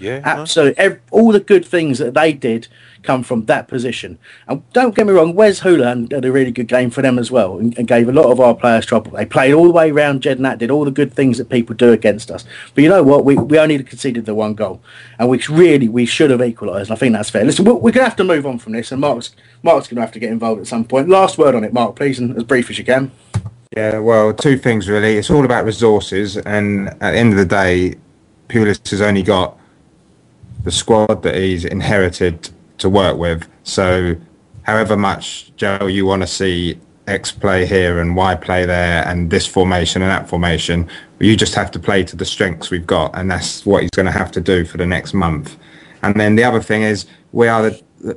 Yeah, absolutely. Nice. All the good things that they did come from that position. And don't get me wrong, Wes Hoolahan had a really good game for them as well and gave a lot of our players trouble. They played all the way around. Jedinak did all the good things that people do against us. But you know what? We only conceded the one goal. And we should have equalised. And I think that's fair. Listen, we're going to have to move on from this. And Mark's going to have to get involved at some point. Last word on it, Mark, please, and as brief as you can. Yeah, well, two things really. It's all about resources. And at the end of the day, Pulis has only got the squad that he's inherited to work with. So however much, Joe, you want to see X play here and Y play there and this formation and that formation, you just have to play to the strengths we've got, and that's what he's going to have to do for the next month. And then the other thing is a lot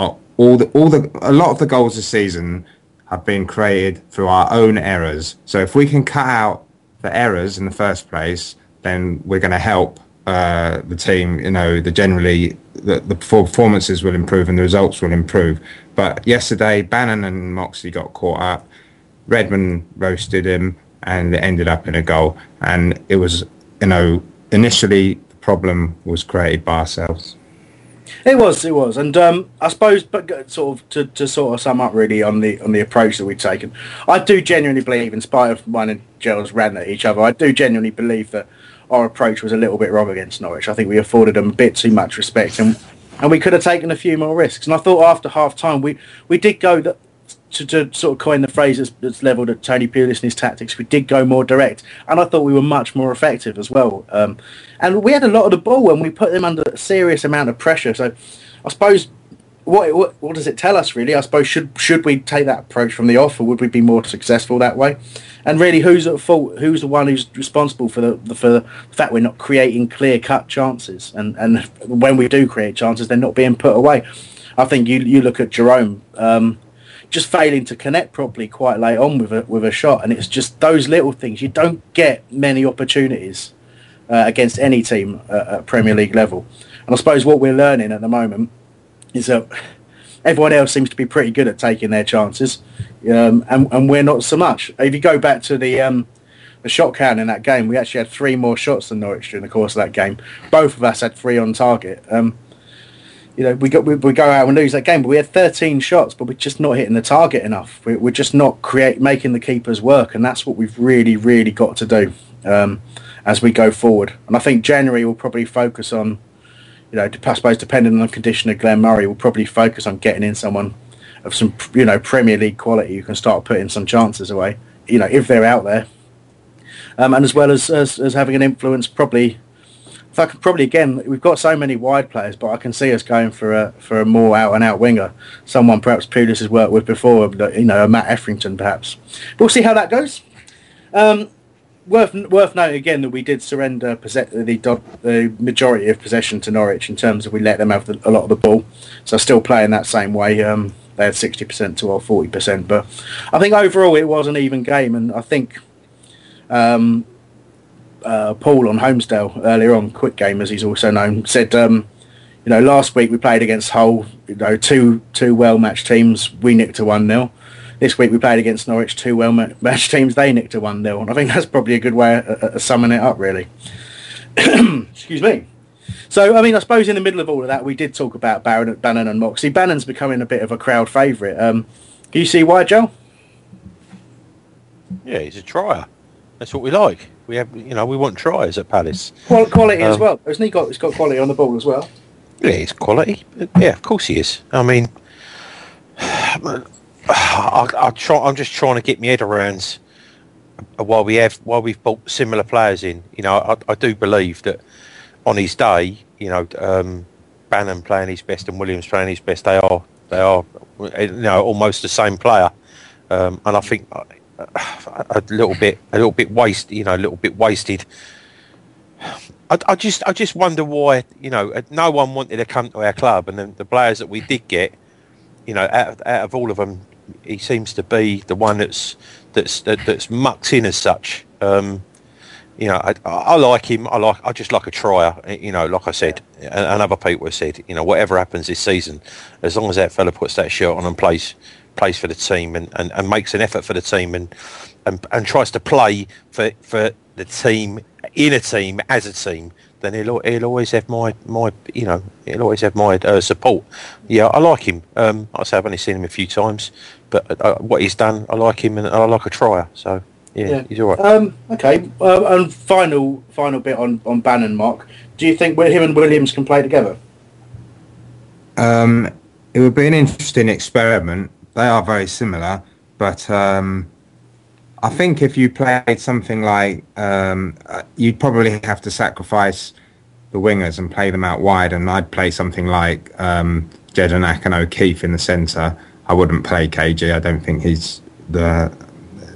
of the goals this season have been created through our own errors. So if we can cut out the errors in the first place, then we're going to help the team. You know, the performances will improve and the results will improve. But yesterday, Bannan and Moxey got caught up. Redmond roasted him, and it ended up in a goal. And it was, initially the problem was created by ourselves. It was, and I suppose, but to sum up really on the approach that we've taken, I do genuinely believe, in spite of mine and Gerald's rant at each other, I do genuinely believe that our approach was a little bit wrong against Norwich. I think we afforded them a bit too much respect, and we could have taken a few more risks. And I thought after half time we did go to sort of coin the phrase that's levelled at Tony Pulis and his tactics, we did go more direct, and I thought we were much more effective as well. And we had a lot of the ball and we put them under a serious amount of pressure. So I suppose what does it tell us really? I suppose should we take that approach from the off, or would we be more successful that way? And really, who's at fault? Who's the one who's responsible for the fact we're not creating clear-cut chances? And when we do create chances, they're not being put away. I think you look at Jerome, just failing to connect properly quite late on with a shot, and it's just those little things. You don't get many opportunities against any team at Premier League level, and I suppose what we're learning at the moment is that everyone else seems to be pretty good at taking their chances, and we're not so much. If you go back to the shot count in that game, we actually had 3 more shots than Norwich during the course of that game. Both of us had 3 on target. We go out and lose that game, but we had 13 shots, but we're just not hitting the target enough. We're just not making the keepers work, and that's what we've really, really got to do as we go forward. And I think January will probably focus on, I suppose depending on the condition of Glenn Murray, we'll probably focus on getting in someone of some, Premier League quality who can start putting some chances away, if they're out there, and as well as having an influence probably. I could probably, again, we've got so many wide players, but I can see us going for a more out-and-out winger. Someone perhaps Pulis has worked with before, a Matt Effrington perhaps. But we'll see how that goes. Worth noting again that we did surrender the majority of possession to Norwich in terms of we let them have a lot of the ball. So still playing that same way. They had 60% to our 40%. But I think overall it was an even game, and I think... Paul on Holmesdale earlier on, Quick Game as he's also known, said, last week we played against Hull, two well-matched teams, we nicked a 1-0. This week we played against Norwich, two well-matched teams, they nicked a 1-0. And I think that's probably a good way of summing it up, really. Excuse me. So, I suppose in the middle of all of that, we did talk about Bannan and Moxey. Bannan's becoming a bit of a crowd favourite. Can you see why, Joel? Yeah, he's a trier. That's what we like. We have, you know, we want tries at Palace. Quality as well, hasn't he? Got, he's got quality on the ball as well. Yeah, he's quality. Yeah, of course he is. I mean, I'm just trying to get my head around why we've bought similar players in. You know, I do believe that on his day, you know, Bannan playing his best and Williams playing his best, they are, you know, almost the same player. And I think a little bit wasted. I just wonder why, you know, no one wanted to come to our club, and then the players that we did get, you know, out of all of them, he seems to be the one that's mucked in as such. You know, I like him. I just like a trier. You know, like I said, and other people have said, you know, whatever happens this season, as long as that fella puts that shirt on and plays for the team and makes an effort for the team and tries to play for the team, in a team, as a team, then he'll always have my you know, he'll always have my support. Yeah, I like him. I say I've only seen him a few times, but what he's done, I like him, and I like a trier. So yeah. He's all right. Okay. And final bit on Bannan, Mark. Do you think him and Williams can play together? It would be an interesting experiment. They are very similar, but I think if you played something like, you'd probably have to sacrifice the wingers and play them out wide, and I'd play something like Jedinak and O'Keefe in the centre. I wouldn't play KG. I don't think he's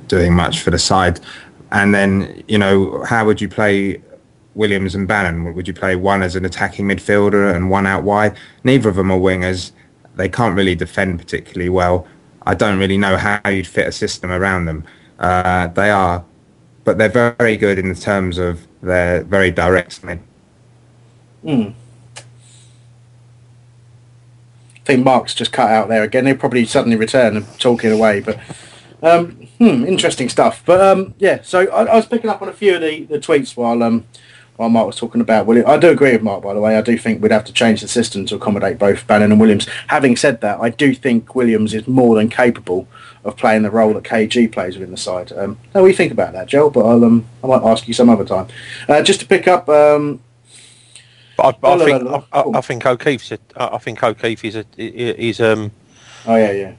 doing much for the side. And then, you know, how would you play Williams and Bannan? Would you play one as an attacking midfielder and one out wide? Neither of them are wingers. They can't really defend particularly well. I don't really know how you'd fit a system around them. But they're very good in the terms of they're very direct men. I think Mark's just cut out there again. He'll probably suddenly return and talking away. But interesting stuff. But yeah, so I was picking up on a few of the tweets while Mark was talking about Williams. I do agree with Mark, by the way. I do think we'd have to change the system to accommodate both Bannan and Williams. Having said that, I do think Williams is more than capable of playing the role that KG plays within the side. What do you think about that, Joel? But I might ask you some other time. Just to pick up... I think O'Keefe's... I think O'Keefe is... Oh, yeah.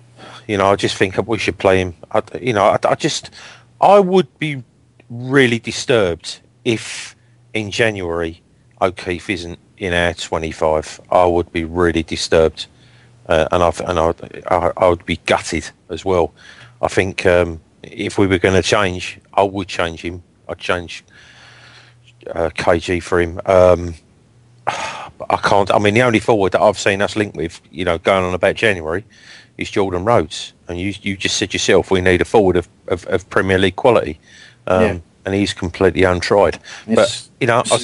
You know, I just think we should play him. I would be really disturbed if... in January, O'Keefe isn't in our 25. I would be really disturbed, and I would be gutted as well. I think if we were going to change, I would change him. I'd change KG for him. I can't. I mean, the only forward that I've seen us linked with, you know, going on about January, is Jordan Rhodes. And you just said yourself, we need a forward of Premier League quality. Yeah. And he's completely untried. But you know, I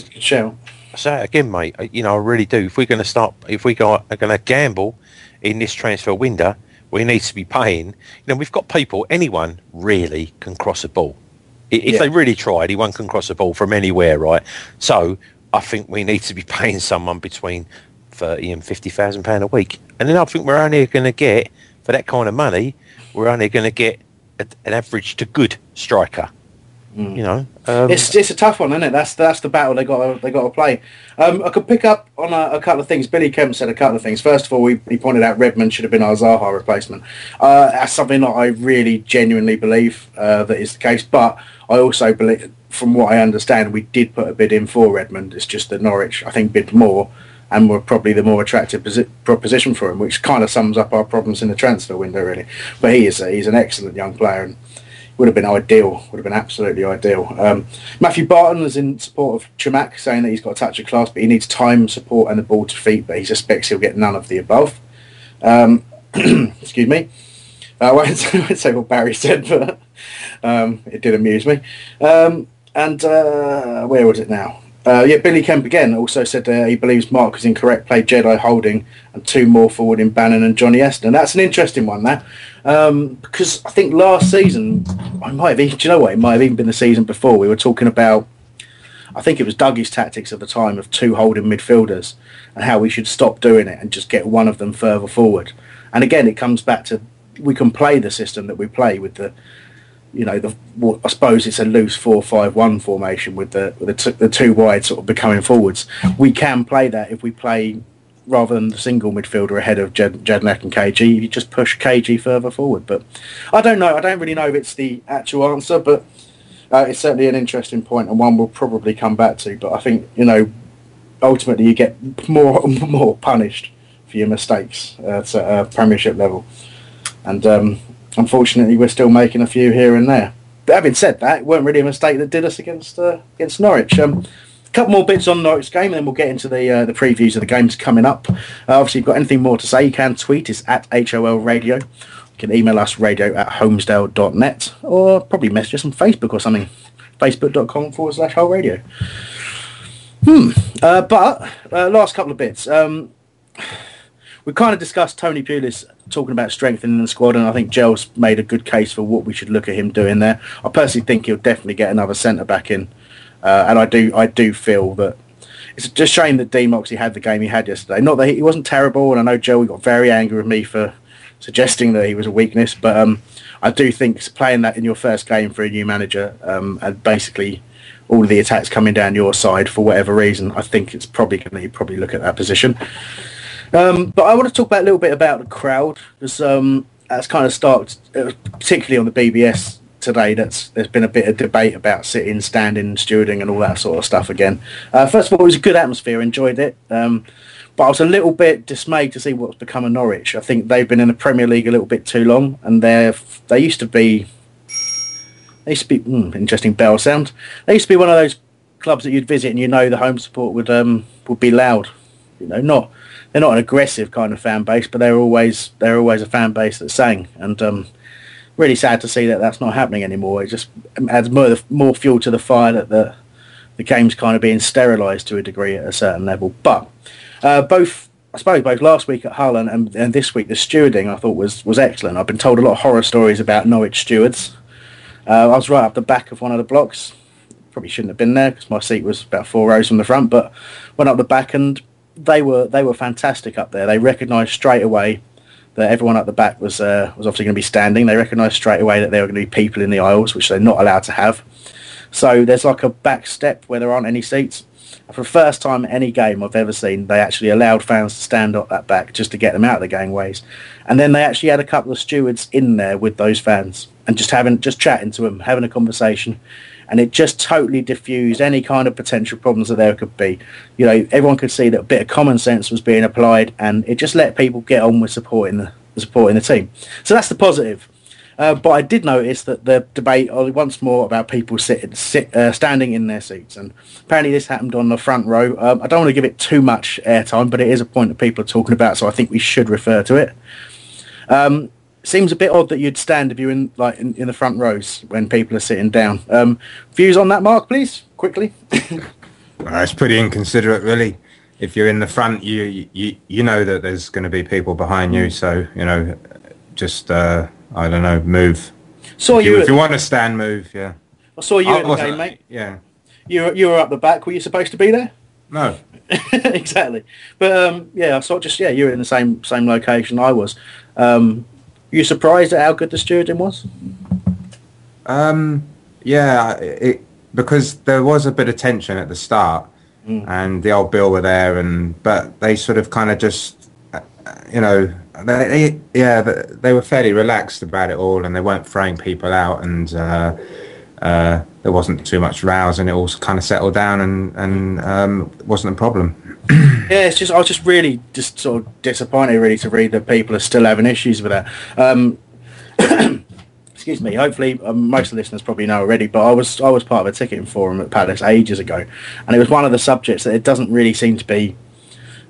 say it again, mate. You know, I really do. If we're going to gamble in this transfer window, we need to be paying. You know, we've got people. Anyone really can cross a ball. If they really tried, anyone can cross a ball from anywhere, right? So I think we need to be paying someone between £30,000 and £50,000 a week. And then I think we're only going to get, for that kind of money, we're only going to get an average to good striker. You know, it's a tough one, isn't it? That's the battle they got to play. I could pick up on a couple of things. Billy Kemp said a couple of things. First of all, he pointed out Redmond should have been our Zaha replacement. That's something that I really genuinely believe that is the case. But I also believe, from what I understand, we did put a bid in for Redmond. It's just that Norwich, I think, bid more and were probably the more attractive proposition for him, which kind of sums up our problems in the transfer window, really. But he's an excellent young player and would have been ideal, would have been absolutely ideal. Matthew Barton was in support of Chamakh, saying that he's got a touch of class, but he needs time, support and the ball to feet, but he suspects he'll get none of the above. Excuse me. I won't say what Barry said, but it did amuse me. Where was it now? Billy Kemp again also said he believes Mark is incorrect, played Jedi holding and two more forward in Bannan and Johnny Heston. That's an interesting one, that. Because I think last season, it might have even been the season before, we were talking about, I think it was Dougie's tactics at the time of two holding midfielders and how we should stop doing it and just get one of them further forward. And again, it comes back to we can play the system that we play with the... you know, the, well, I suppose it's a loose 4-5-1 formation with the two wide sort of becoming forwards. We can play that if we play rather than the single midfielder ahead of Jedinak and KG. You just push KG further forward. But I don't know. I don't really know if it's the actual answer, but it's certainly an interesting point and one we'll probably come back to. But I think, you know, ultimately you get more punished for your mistakes at Premiership level. And unfortunately, we're still making a few here and there. But having said that, it weren't really a mistake that did us against Norwich. A couple more bits on Norwich's game, and then we'll get into the previews of the games coming up. Obviously, if you've got anything more to say, you can tweet us at HOL Radio. You can email us radio@homesdale.net, or probably message us on Facebook or something. Facebook.com/HOL Radio. But last couple of bits. We kind of discussed Tony Pulis talking about strengthening the squad, and I think Gel's made a good case for what we should look at him doing there. I personally think he'll definitely get another centre back in, and I do feel that it's just a shame that Dean Moxey had the game he had yesterday. Not that he wasn't terrible, and I know Gel got very angry with me for suggesting that he was a weakness, but I do think playing that in your first game for a new manager and basically all of the attacks coming down your side for whatever reason, I think it's probably going to look at that position. But I want to talk about a little bit about the crowd, because that's kind of started, particularly on the BBS today. There's been a bit of debate about sitting, standing, stewarding and all that sort of stuff again. First of all, it was a good atmosphere, enjoyed it, but I was a little bit dismayed to see what's become of Norwich. I think they've been in the Premier League a little bit too long, and they used to be interesting bell sound. They used to be one of those clubs that you'd visit and you know the home support would be loud. You know, they're not an aggressive kind of fan base, but they're always a fan base that sang. And really sad to see that that's not happening anymore. It just adds more fuel to the fire that the game's kind of being sterilised to a degree at a certain level. But both last week at Hull and this week the stewarding, I thought was excellent. I've been told a lot of horror stories about Norwich stewards. I was right up the back of one of the blocks. Probably shouldn't have been there because my seat was about 4 rows from the front, but went up the back and they were fantastic up there. They recognised straight away that everyone at the back was obviously going to be standing. They recognised straight away that there were going to be people in the aisles, which they're not allowed to have. So there's like a back step where there aren't any seats. And for the first time in any game I've ever seen, they actually allowed fans to stand up that back just to get them out of the gangways. And then they actually had a couple of stewards in there with those fans and just chatting to them, having a conversation. And it just totally diffused any kind of potential problems that there could be. You know, everyone could see that a bit of common sense was being applied, and it just let people get on with supporting the team. So that's the positive. But I did notice that the debate once more about people standing in their seats, and apparently this happened on the front row. I don't want to give it too much airtime, but it is a point that people are talking about, so I think we should refer to it. Seems a bit odd that you'd stand if you're in the front rows when people are sitting down. Views on that, Mark, please, quickly. Well, it's pretty inconsiderate, really. If you're in the front, you know that there's going to be people behind you, so you know, just I don't know, move. Saw you. If you want to stand, move. Yeah. I saw you at the game, mate. Yeah. You were up the back. Were you supposed to be there? No. Exactly. But I saw you were in the same location I was. You surprised at how good the stewarding was? Because there was a bit of tension at the start, and the old Bill were there, but they sort of kind of just, you know, they were fairly relaxed about it all, and they weren't throwing people out, and there wasn't too much rows, and it all kind of settled down, and it wasn't a problem. Yeah, it's just I was just really just sort of disappointed really to read that people are still having issues with that. Excuse me. Hopefully, most of the listeners probably know already, but I was part of a ticketing forum at Palace ages ago, and it was one of the subjects that it doesn't really seem to be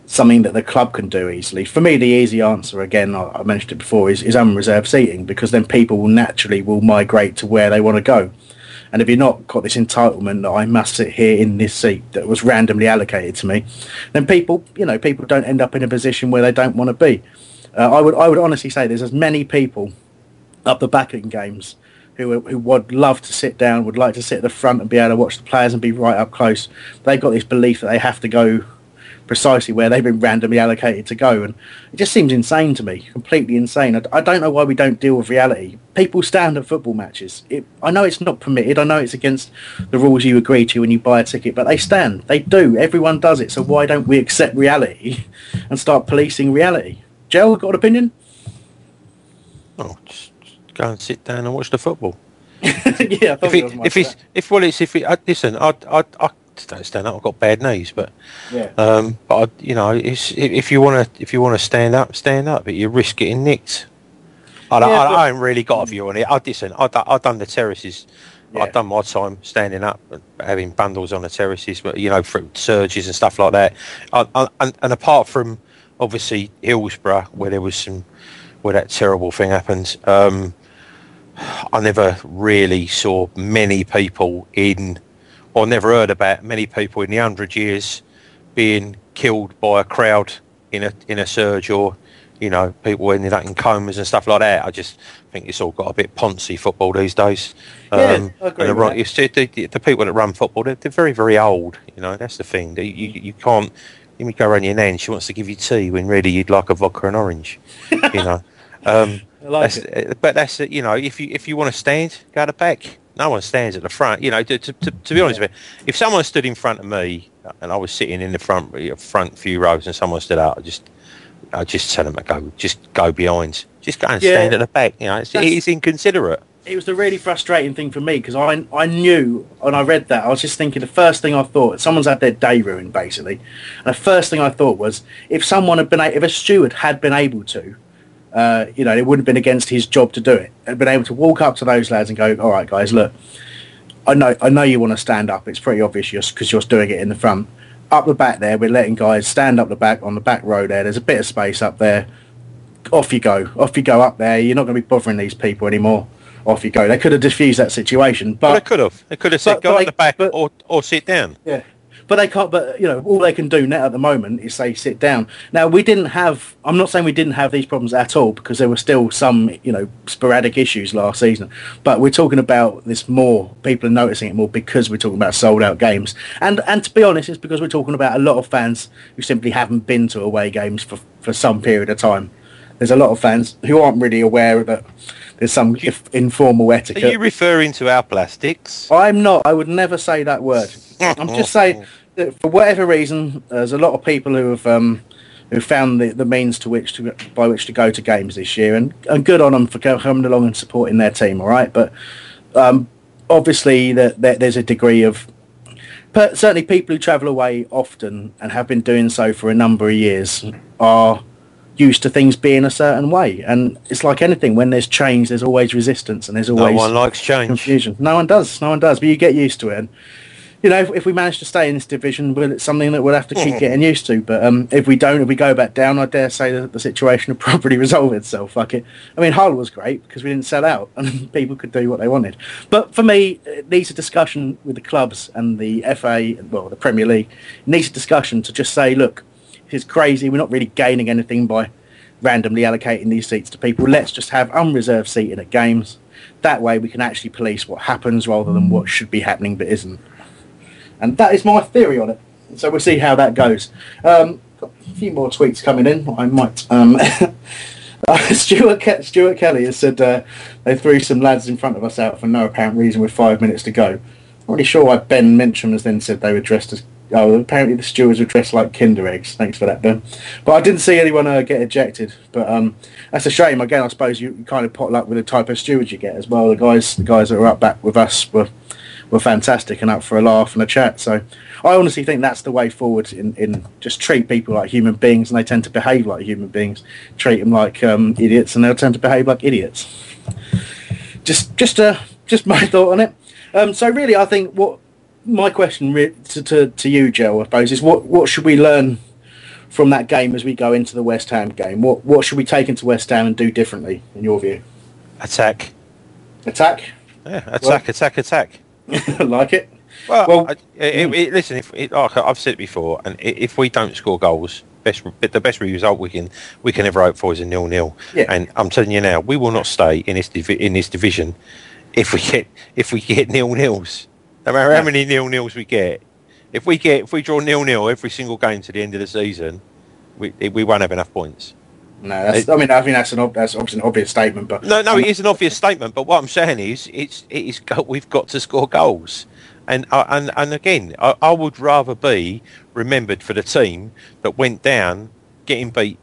something that the club can do easily. For me, the easy answer, again, I mentioned it before, is unreserved seating, because then people will naturally migrate to where they want to go. And if you've not got this entitlement that I must sit here in this seat that was randomly allocated to me, then people don't end up in a position where they don't want to be. I would honestly say there's as many people up the back in games who would love to sit down, would like to sit at the front and be able to watch the players and be right up close. They've got this belief that they have to go precisely where they've been randomly allocated to go. And it just seems insane to me, completely insane. I don't know why we don't deal with reality. People stand at football matches. I know it's not permitted. I know it's against the rules you agree to when you buy a ticket, but they stand. They do. Everyone does it. So why don't we accept reality and start policing reality? Joe, got an opinion? Oh, just go and sit down and watch the football. Yeah, I don't stand up. I've got bad knees, but yeah. If you want to, stand up, stand up. But you risk getting nicked. I ain't really got a view on it. I've done the terraces. Yeah. I've done my time standing up and having bundles on the terraces, but through surges and stuff like that. And apart from obviously Hillsborough, where there was where that terrible thing happened. I never really saw many people or never heard about many people in the 100 years being killed by a crowd in a surge, or people ended up in comas and stuff like that. I just think it's all got a bit poncy, football, these days. I agree. You see, the people that run football, they're very, very old. That's the thing. You can't. You go around your nan, she wants to give you tea when really you'd like a vodka and orange. But that's it. If you want to stand, go to the back. No one stands at the front. To be honest with you, if someone stood in front of me and I was sitting in the front few rows, and someone stood up, I just tell them to go. Just go behind. Just go and stand at the back. It is inconsiderate. It was the really frustrating thing for me, because I knew when I read that, I was just thinking, the first thing I thought, someone's had their day ruined basically, and the first thing I thought was, if a steward had been able to, it wouldn't have been against his job to do it, had been able to walk up to those lads and go, all right guys, look, I know you want to stand up, it's pretty obvious because you're doing it in the front. Up the back there, we're letting guys stand up the back on the back row there, there's a bit of space up there, off you go up there, you're not going to be bothering these people anymore. Off you go. They could have diffused that situation, but they could have. They could have said, "Go at the back or sit down." Yeah, but they can't. But all they can do now at the moment is say, "Sit down." Now we didn't have. I'm not saying we didn't have these problems at all, because there were still some, sporadic issues last season. But we're talking about this more. People are noticing it more because we're talking about sold out games. And to be honest, it's because we're talking about a lot of fans who simply haven't been to away games for some period of time. There's a lot of fans who aren't really aware of it. There's some informal etiquette. Are you referring to our plastics? I'm not. I would never say that word. I'm just saying that for whatever reason, there's a lot of people who have found the means by which to go to games this year, and good on them for coming along and supporting their team. All right, but obviously there's a degree of, certainly people who travel away often and have been doing so for a number of years are used to things being a certain way, and it's like anything, when there's change there's always resistance, and there's always no one likes change, confusion. No one does, but you get used to it. And if we manage to stay in this division, it's something that we'll have to keep getting used to, but if we don't, if we go back down, I dare say that the situation will probably resolve itself. Fuck it. I mean, Hull was great because we didn't sell out and people could do what they wanted, but for me it needs a discussion with the clubs and the FA, well, the Premier League. It needs a discussion to just say, look, it's crazy. We're not really gaining anything by randomly allocating these seats to people. Let's just have unreserved seating at games. That way we can actually police what happens rather than what should be happening but isn't. And that is my theory on it. So we'll see how that goes. Got a few more tweets coming in. I might. Stuart Kelly has said they threw some lads in front of us out for no apparent reason with 5 minutes to go. I'm not really sure why Ben Mincham has then said they were dressed as... Oh, apparently the stewards were dressed like Kinder eggs. Thanks for that, Ben. But I didn't see anyone get ejected. But that's a shame. Again, I suppose you kind of potluck with the type of stewards you get as well. The guys that were up back with us were fantastic and up for a laugh and a chat. So I honestly think that's the way forward. In just treat people like human beings, and they tend to behave like human beings. Treat them like idiots, and they'll tend to behave like idiots. Just my thought on it. So really, I think what. My question to you, Joe, I suppose, is what should we learn from that game as we go into the West Ham game? What should we take into West Ham and do differently, in your view? Attack. Attack? Yeah, attack. Like it. Well listen, like I've said it before, and if we don't score goals, the best result we can ever hope for is a 0-0. Yeah. And I'm telling you now, we will not stay in this division if we get 0-0s. No matter how many 0-0s we get, If we draw 0-0 every single game to the end of the season, we won't have enough points. No, I think that's obviously an obvious statement, but no, it is an obvious statement. But what I'm saying is, it is we've got to score goals, and again, I would rather be remembered for the team that went down, getting beat.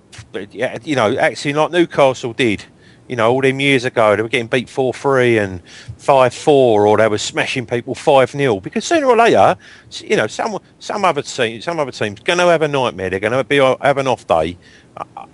You know, actually, like Newcastle did. You know, all them years ago, they were getting beat 4-3 and 5-4, or they were smashing people 5-0. Because sooner or later, you know, some other team's going to have a nightmare. They're going to have an off day.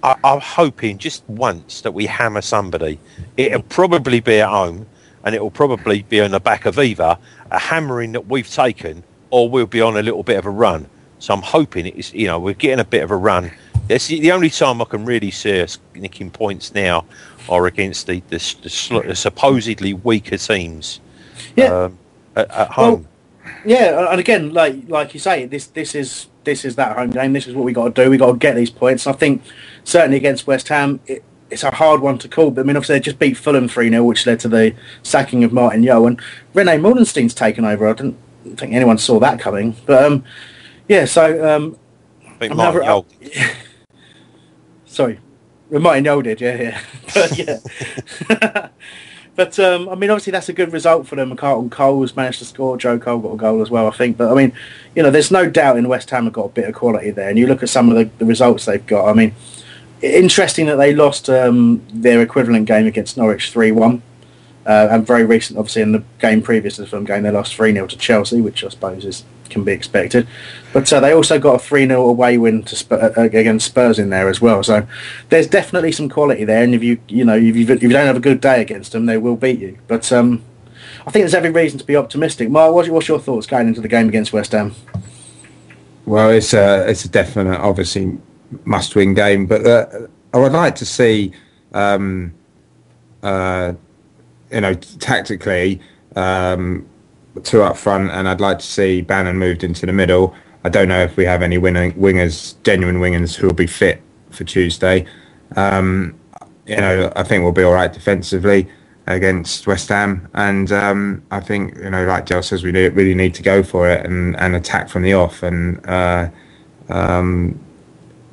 I'm hoping just once that we hammer somebody. It'll probably be at home, and it'll probably be on the back of either a hammering that we've taken, or we'll be on a little bit of a run. So I'm hoping it's, you know, we're getting a bit of a run. That's the only time I can really see us nicking points now, are against the supposedly weaker teams. Yeah. At home. Well, yeah, and again, like you say, this is that home game. This is what we got to do. We got to get these points. I think certainly against West Ham, it's a hard one to call. But I mean, obviously they just beat Fulham 3-0, which led to the sacking of Martin Jol, and Rene Mordenstein's taken over. I didn't think anyone saw that coming. But yeah, so Martin Jol. Sorry, Martin Jol did, yeah. But, yeah. But, I mean, obviously that's a good result for them. Carlton Cole's managed to score. Joe Cole got a goal as well, I think. But, I mean, you know, there's no doubt in West Ham have got a bit of quality there. And you look at some of the results they've got. I mean, interesting that they lost their equivalent game against Norwich 3-1. And very recent, obviously, in the game previous to the film game, they lost 3-0 to Chelsea, which I suppose can be expected. But they also got a 3-0 away win to against Spurs in there as well. So there's definitely some quality there. And if you don't have a good day against them, they will beat you. But I think there's every reason to be optimistic. Mark, what's your thoughts going into the game against West Ham? Well, it's a definite, obviously, must-win game. But I would like to see... you know, tactically, two up front, and I'd like to see Bannan moved into the middle. I don't know if we have any wingers, genuine wingers, who will be fit for Tuesday. You know, I think we'll be all right defensively against West Ham, and I think, you know, like Joel says, we really need to go for it and attack from the off, and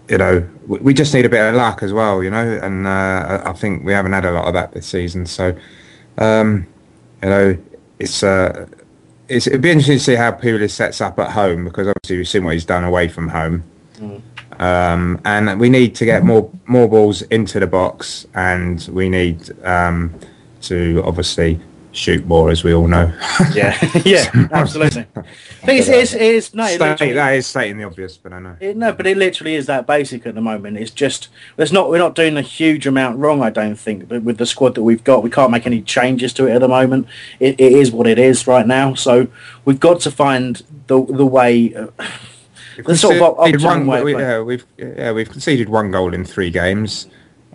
you know, we just need a bit of luck as well, you know, and I think we haven't had a lot of that this season, so. You know, it'd be interesting to see how Pulis sets up at home, because obviously we've seen what he's done away from home. And we need to get more balls into the box, and we need to obviously shoot more, as we all know. Yeah, absolutely. I think that is stating the obvious, but I know. But it literally is that basic at the moment. It's just we're not doing a huge amount wrong, I don't think. But with the squad that we've got, we can't make any changes to it at the moment. It is what it is right now. So we've got to find the way. The sort of optimum way. We've conceded one goal in 3 games.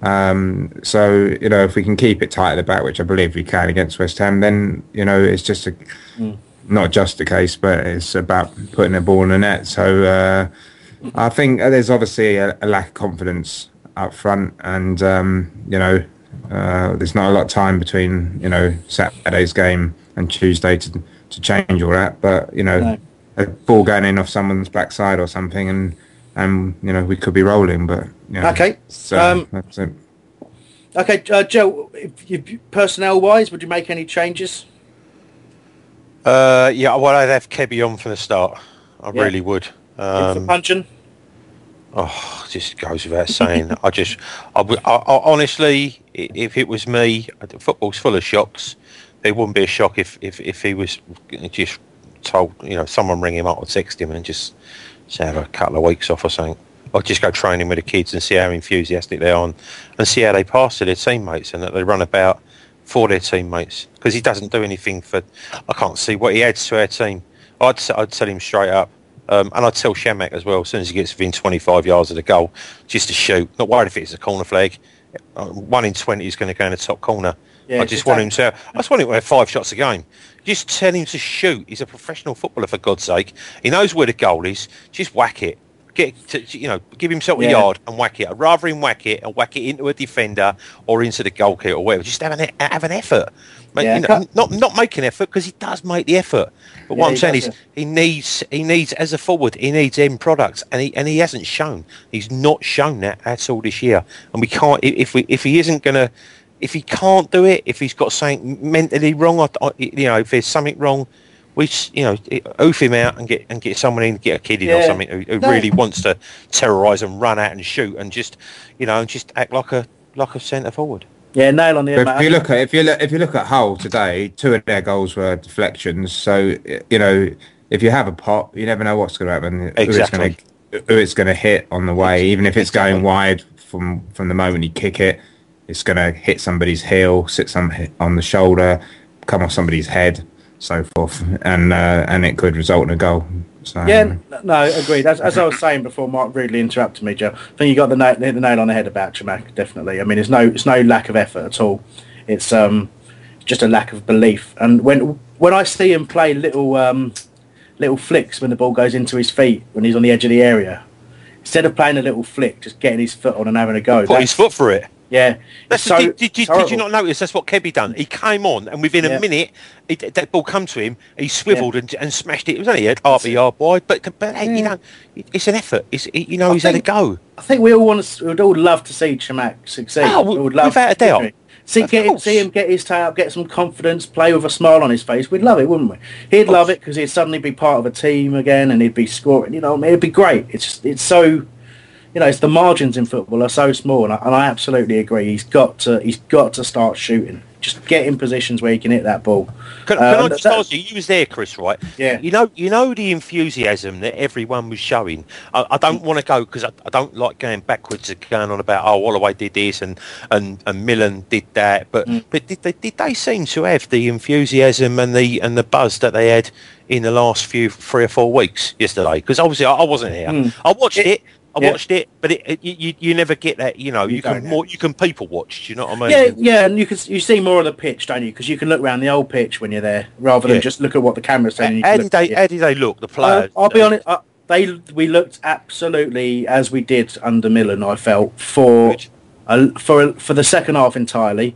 So, you know, if we can keep it tight at the back, which I believe we can against West Ham, then, you know, it's just not just the case, but it's about putting a ball in the net. So I think there's obviously a lack of confidence up front, and, you know, there's not a lot of time between, you know, Saturday's game and Tuesday to change all that. But, you know, a ball going in off someone's backside or something, and you know, we could be rolling, but yeah. Okay. So that's it. Okay, Joe. Personnel-wise, would you make any changes? Yeah. Well, I'd have Kébé on from the start. I really would. For Puncheon. Oh, just goes without saying. I honestly, if it was me, football's full of shocks. There wouldn't be a shock if he was just told, you know, someone ring him up or text him and just. So have a couple of weeks off or something. I'll just go training with the kids and see how enthusiastic they are and see how they pass to their teammates and that they run about for their teammates. Because he doesn't do anything for... I can't see what he adds to our team. I'd tell him straight up. And I'd tell Chamakh as well, as soon as he gets within 25 yards of the goal, just to shoot. Not worried if it's a corner flag. 1 in 20 is going to go in the top corner. Yeah, I just want him to have 5 shots a game. Just tell him to shoot. He's a professional footballer, for God's sake. He knows where the goal is. Just whack it. get to, you know, give himself a yard and whack it. I'd rather him whack it and whack it into a defender or into the goalkeeper or whatever. Just have an effort. Yeah, you know, not make an effort, because he does make the effort. But what I'm saying is he needs, as a forward, he needs end products, and he hasn't shown. He's not shown that at all this year. And we can't, if he can't do it, if he's got something mentally wrong, if there's something wrong, we, you know, oof him out and get someone in, get a kid in or something who really wants to terrorise and run out and shoot and just, you know, and just act like a centre forward. Yeah, nail on the head. But if you look at Hull today, two of their goals were deflections. So, you know, if you have a pop, you never know what's going to happen. Exactly. Who it's going to hit on the way, even if it's going wide from the moment you kick it, it's going to hit somebody's heel, on the shoulder, come off somebody's head, so forth, and it could result in a goal. So, yeah, no, agreed. As I was saying before, Mark rudely interrupted me, Joe. I think you got the nail on the head about Chamakh, definitely. I mean, it's no lack of effort at all. It's just a lack of belief. And when I see him play little flicks when the ball goes into his feet when he's on the edge of the area, instead of playing a little flick, just getting his foot on and having a go. Put his foot for it. Yeah. Did you not notice that's what Kébé done? He came on and within a minute, that ball come to him, he swiveled and smashed it. It was only an RBR wide, but hey, you know, it's an effort. It's, you know, he's had a go. I think we'd all love to see Chamakh succeed. Oh, we would love, without a doubt. See him get his toe up, get some confidence, play with a smile on his face. We'd love it, wouldn't we? He'd love it because he'd suddenly be part of a team again and he'd be scoring. You know, I mean, it'd be great. It's so... You know, it's the margins in football are so small, and I absolutely agree. He's got to start shooting. Just get in positions where he can hit that ball. Can I just ask you was there, Chris, right? Yeah. You know the enthusiasm that everyone was showing. I don't want to go because I don't like going backwards and going on about Holloway did this and Millen did that, but did they seem to have the enthusiasm and the buzz that they had in the last few 3 or 4 weeks yesterday? Because obviously I wasn't here. I watched it. But you never get that. You know, you can people watch. Do you know what I mean? Yeah, and you see more of the pitch, don't you? Because you can look around the old pitch when you're there, rather than just look at what the camera's saying. How did they look? The players. I'll be honest. We looked absolutely as we did under Millen. I felt for the second half entirely.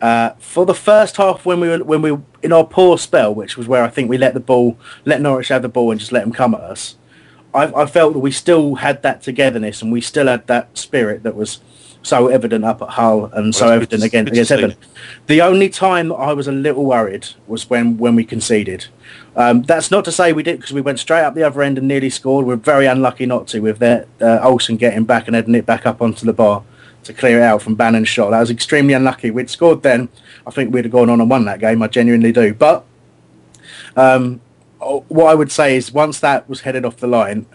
For the first half, when we were in our poor spell, which was where I think we let Norwich have the ball and just let them come at us. I felt that we still had that togetherness and we still had that spirit that was so evident up at Hull and so evident against Everton. The only time I was a little worried was when we conceded. That's not to say we did, because we went straight up the other end and nearly scored. We're very unlucky not to, with Olsen getting back and heading it back up onto the bar to clear it out from Bannon's shot. That was extremely unlucky. We'd scored then. I think we'd have gone on and won that game. I genuinely do. But... what I would say is, once that was headed off the line,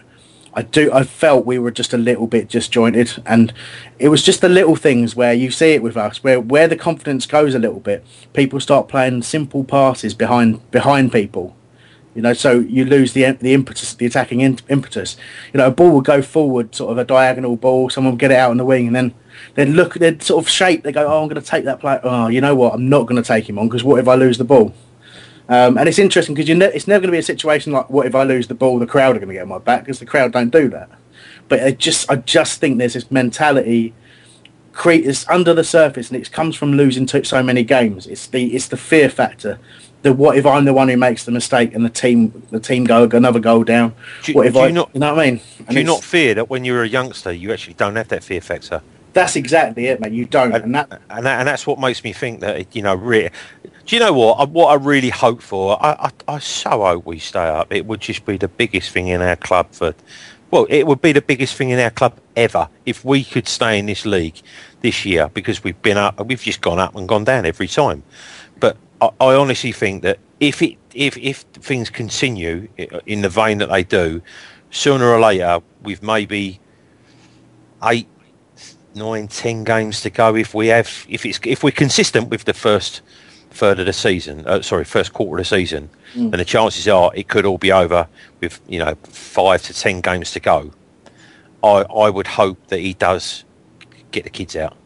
I felt we were just a little bit disjointed, and it was just the little things where you see it with us, where the confidence goes a little bit. People start playing simple passes behind people, you know, so you lose the impetus, the attacking impetus. You know, a ball would go forward, sort of a diagonal ball. Someone would get it out on the wing, and then look, they'd sort of shape. They go, "Oh, I'm going to take that play. Oh, you know what? I'm not going to take him on, because what if I lose the ball?" And it's interesting because it's never going to be a situation like, what if I lose the ball, the crowd are going to get on my back, because the crowd don't do that. But I just think there's this mentality it's under the surface, and it comes from losing so many games. It's the fear factor. The what if I'm the one who makes the mistake and the team go another goal down? You know what I mean? And do you not fear that when you're a youngster, you actually don't have that fear factor? That's exactly it, mate. You don't, and that's what makes me think that, you know, really. Do you know what I really hope for? I so hope we stay up. It would just be the biggest thing in our club it would be the biggest thing in our club ever if we could stay in this league this year, because we've been up, we've just gone up and gone down every time. But I honestly think that if things continue in the vein that they do, sooner or later, we've maybe 8, 9, 10 games to go if we're consistent with the first quarter of the season, and the chances are it could all be over with, you know, 5 to 10 games to go. I would hope that he does get the kids out.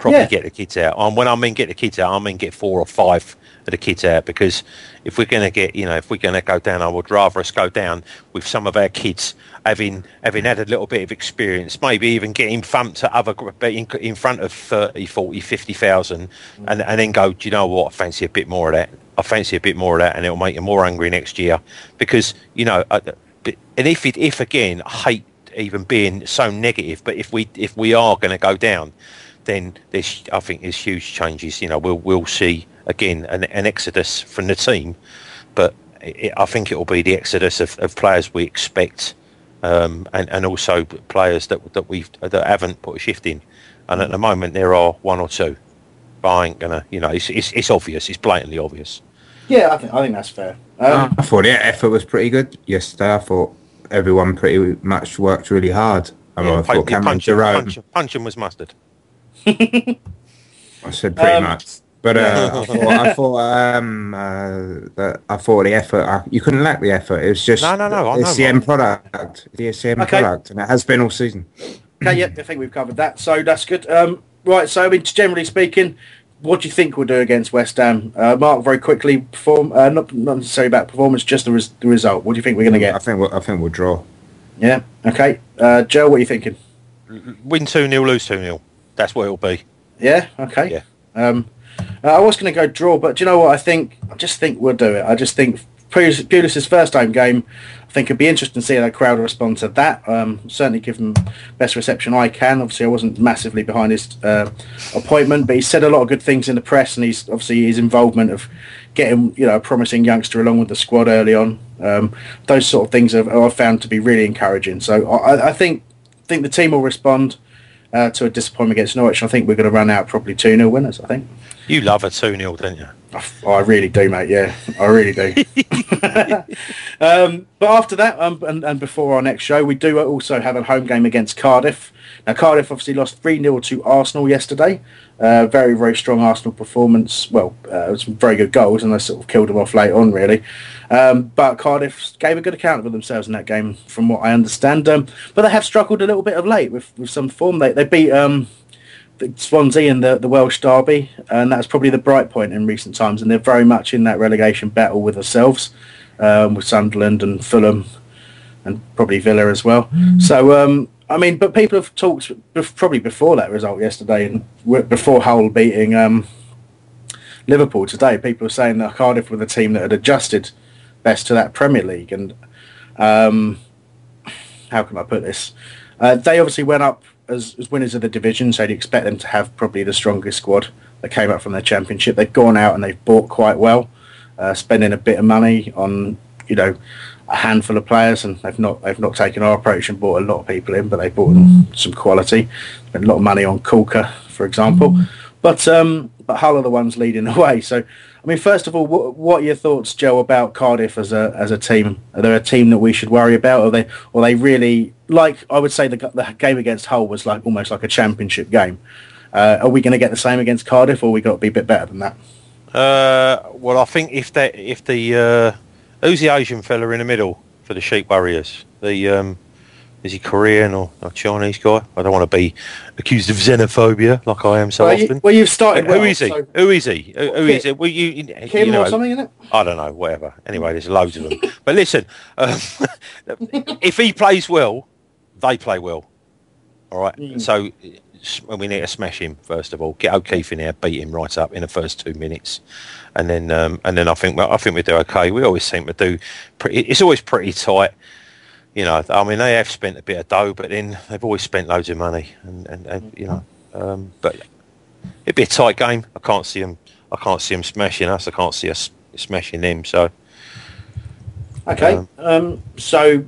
properly get the kids out. And when I mean get the kids out, I mean get 4 or 5 of the kids out, because if we're going to get, you know, if we're going to go down, I would rather us go down with some of our kids having had a little bit of experience, maybe even getting thumped at other in front of 30, 40, 50,000, and then go, do you know what, I fancy a bit more of that. I fancy a bit more of that, and it'll make you more hungry next year. Because, you know, if again, I hate even being so negative, but if we are going to go down, then I think there's huge changes. You know, we'll see again an exodus from the team, but I think it will be the exodus of players we expect, and also players that haven't put a shift in. And at the moment, there are 1 or 2. But I ain't gonna, you know, it's obvious. It's blatantly obvious. Yeah, I think that's fair. I thought the effort was pretty good yesterday. I thought everyone pretty much worked really hard. I thought Cameron Jerome... Puncheon was mustard. I said pretty much. But I thought the effort... you couldn't lack the effort. It was just the SCM product, and it has been all season. Okay, yeah, I think we've covered that, so that's good. Right, so I mean, generally speaking... What do you think we'll do against West Ham? Mark, very quickly, not necessarily about performance, just the result. What do you think we're going to get? I think we'll draw. Yeah, okay. Joe, what are you thinking? Win 2-0, lose 2-0. That's what it'll be. Yeah, okay. Yeah. I was going to go draw, but do you know what? I just think we'll do it. I just think Pulis' first home game, I think it'd be interesting to see how the crowd respond to that. Certainly give them best reception I can. Obviously, I wasn't massively behind his appointment, but he said a lot of good things in the press, and he's obviously his involvement of getting, you know, a promising youngster along with the squad early on. Those sort of things I've found to be really encouraging. So I think the team will respond to a disappointment against Norwich. I think we're going to run out probably 2-0 winners, I think. You love a 2-0, don't you? Oh, I really do, mate, yeah. I really do. But after that, and before our next show, we do also have a home game against Cardiff. Now, Cardiff obviously lost 3-0 to Arsenal yesterday. Very, very strong Arsenal performance. Well, it was some very good goals, and they sort of killed them off late on, really. But Cardiff gave a good account of themselves in that game, from what I understand. But they have struggled a little bit of late with some form. They beat... Swansea and the Welsh derby, and that's probably the bright point in recent times, and they're very much in that relegation battle with themselves, with Sunderland and Fulham and probably Villa as well. So I mean, but people have talked probably before that result yesterday and before Hull beating Liverpool today, people were saying that Cardiff were the team that had adjusted best to that Premier League, and how can I put this, they obviously went up as winners of the division, so you'd expect them to have probably the strongest squad that came up from their championship. They've gone out and they've bought quite well, spending a bit of money on, you know, a handful of players, and they've not taken our approach and bought a lot of people in, but they bought some quality. Spent a lot of money on Kulka, for example, but Hull are the ones leading the way. So, I mean, first of all, what are your thoughts, Joe, about Cardiff as a team? Are they a team that we should worry about? Are they really, like, I would say the game against Hull was like almost like a championship game. Are we going to get the same against Cardiff, or we got to be a bit better than that? Well, I think if the who's the Asian fella in the middle for the sheep warriors? Is he Korean or Chinese guy? I don't want to be accused of xenophobia like I am so often. You've started. Who is he? Who is it? Well, Kim, you know, or something, isn't it? I don't know. Whatever. Anyway, there's loads of them. But listen, if he plays well, they play well. All right. So we need to smash him first of all. Get O'Keefe in there, beat him right up in the first 2 minutes, and then I think we do okay. We always seem to do. It's always pretty tight. You know, I mean, they have spent a bit of dough, but then they've always spent loads of money, and you know, but it'd be a tight game. I can't see them smashing us. I can't see us smashing them. So, okay. So,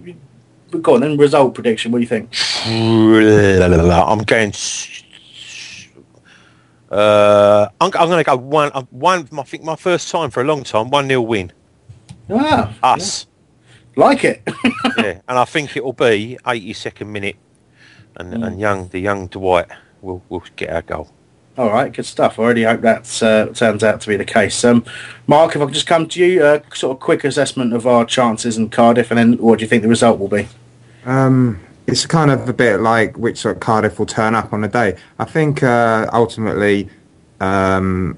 go on then. Result prediction. What do you think? I'm going to go one. I think my first time for a long time. 1-0 win. Wow. Us. Yeah. Like it. Yeah, and I think it will be 82nd minute, and the young Dwight will get our goal. All right, good stuff. I already hope that turns out to be the case. Mark, if I can just come to you, sort of quick assessment of our chances in Cardiff, and then what do you think the result will be? it's kind of a bit like which sort of Cardiff will turn up on a day. I think ultimately the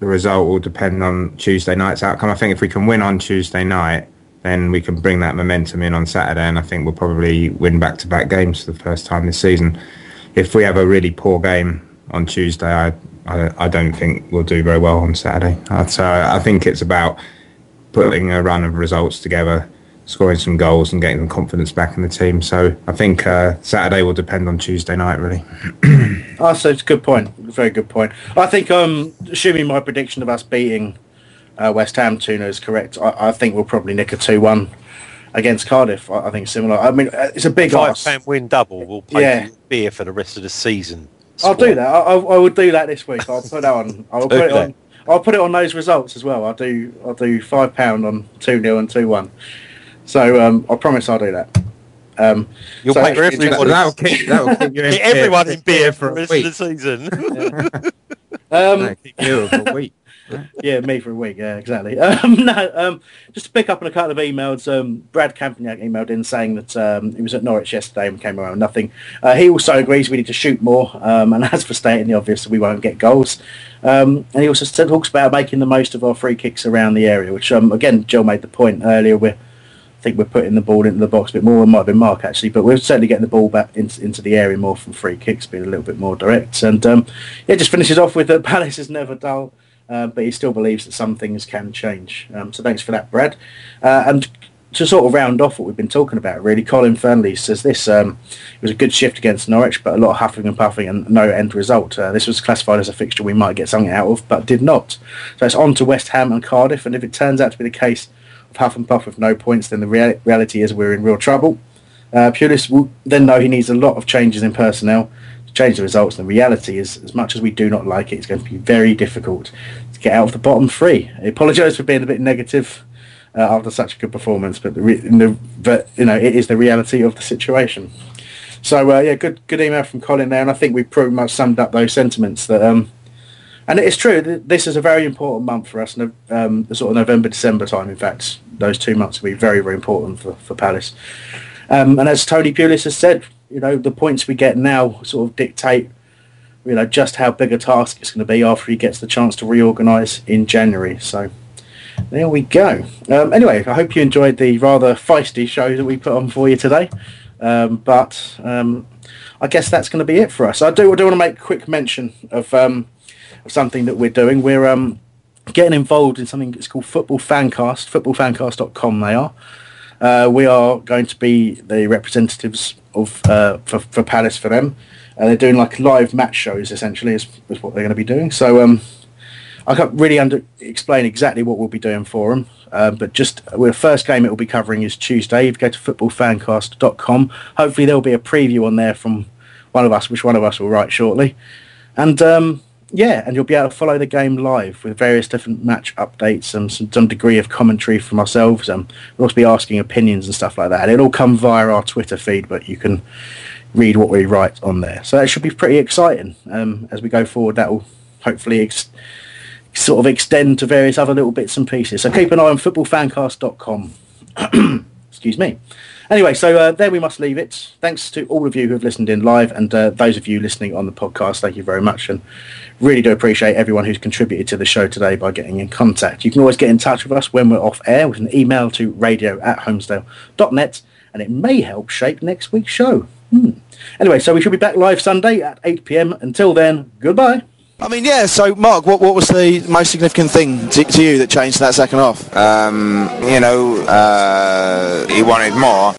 result will depend on Tuesday night's outcome. I think if we can win on Tuesday night, then we can bring that momentum in on Saturday, and I think we'll probably win back-to-back games for the first time this season. If we have a really poor game on Tuesday, I don't think we'll do very well on Saturday. So I think it's about putting a run of results together, scoring some goals and getting the confidence back in the team. So I think Saturday will depend on Tuesday night, really. Oh, so it's a good point. Very good point. I think, assuming my prediction of us beating West Ham 2-0 is correct, I think we'll probably nick a 2-1 against Cardiff. I think similar. I mean, it's a big ask. £5 win double. We'll pay beer for the rest of the season. Sport. I'll do that. I will do that this week. I'll put that on. I'll put it on. I'll put it on those results as well. I'll do £5 on 2-0 and 2-1. So I promise I'll do that. You'll pay everyone. That'll keep you in beer. Everyone in beer for the rest of the season. Yeah. That'll keep you for a week. Yeah, me for a week. Yeah, exactly. Just to pick up on a couple of emails, Brad Campagnac emailed in saying that he was at Norwich yesterday and came around nothing. He also agrees we need to shoot more, and as for stating the obvious, we won't get goals. And he also talks about making the most of our free kicks around the area, which, again, Joel made the point earlier. I think we're putting the ball into the box a bit more. It might have been Mark, actually, but we're certainly getting the ball back into the area more from free kicks, being a little bit more direct. And it just finishes off with that Palace is never dull. But he still believes that some things can change. So thanks for that, Brad. And to sort of round off what we've been talking about, really, Colin Fernley says this. It was a good shift against Norwich, but a lot of huffing and puffing and no end result. This was classified as a fixture we might get something out of, but did not. So it's on to West Ham and Cardiff, and if it turns out to be the case of huff and puff with no points, then the reality is we're in real trouble. Pulis will then know he needs a lot of changes in personnel, change the results, and the reality is, as much as we do not like it, it's going to be very difficult to get out of the bottom three. I apologise for being a bit negative after such a good performance, but it is the reality of the situation. So good email from Colin there, and I think we pretty much summed up those sentiments. That and it's true, this is a very important month for us, the sort of November, December time. In fact, those 2 months will be very, very important for Palace. And as Tony Pulis has said, the points we get now sort of dictate, just how big a task it's going to be after he gets the chance to reorganise in January. So there we go. Anyway, I hope you enjoyed the rather feisty show that we put on for you today. But I guess that's going to be it for us. I do want to make quick mention of something that we're doing. We're getting involved in something that's called Football Fancast, footballfancast.com they are. We are going to be the representatives of for Palace for them. They're doing like live match shows, essentially, is what they're going to be doing. So I can't really explain exactly what we'll be doing for them, but just the first game it will be covering is Tuesday. If you go to footballfancast.com, hopefully there will be a preview on there from one of us, which one of us will write shortly. And and you'll be able to follow the game live with various different match updates and some degree of commentary from ourselves. We'll also be asking opinions and stuff like that. And it'll all come via our Twitter feed, but you can read what we write on there. So that should be pretty exciting as we go forward. That will hopefully sort of extend to various other little bits and pieces. So keep an eye on footballfancast.com. Excuse me. Anyway, so there we must leave it. Thanks to all of you who have listened in live, and those of you listening on the podcast, thank you very much, and really do appreciate everyone who's contributed to the show today by getting in contact. You can always get in touch with us when we're off air with an email to radio@homesdale.net, and it may help shape next week's show. Anyway, so we should be back live Sunday at 8 p.m. Until then, goodbye. I mean, yeah, so Mark, what was the most significant thing to you that changed in that second half? He wanted more.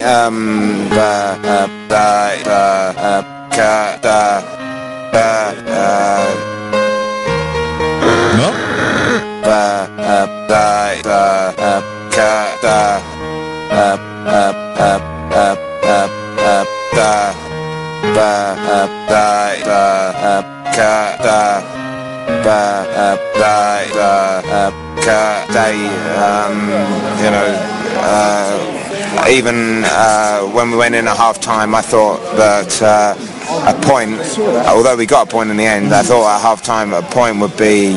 Even when we went in at half time, I thought that a point, although we got a point in the end. I thought at half time a point would be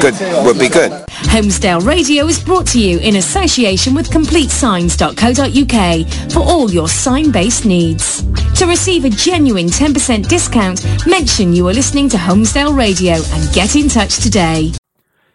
good. Homesdale Radio is brought to you in association with CompleteSigns.co.uk for all your sign-based needs. To receive a genuine 10% discount, mention you are listening to Homesdale Radio and get in touch today.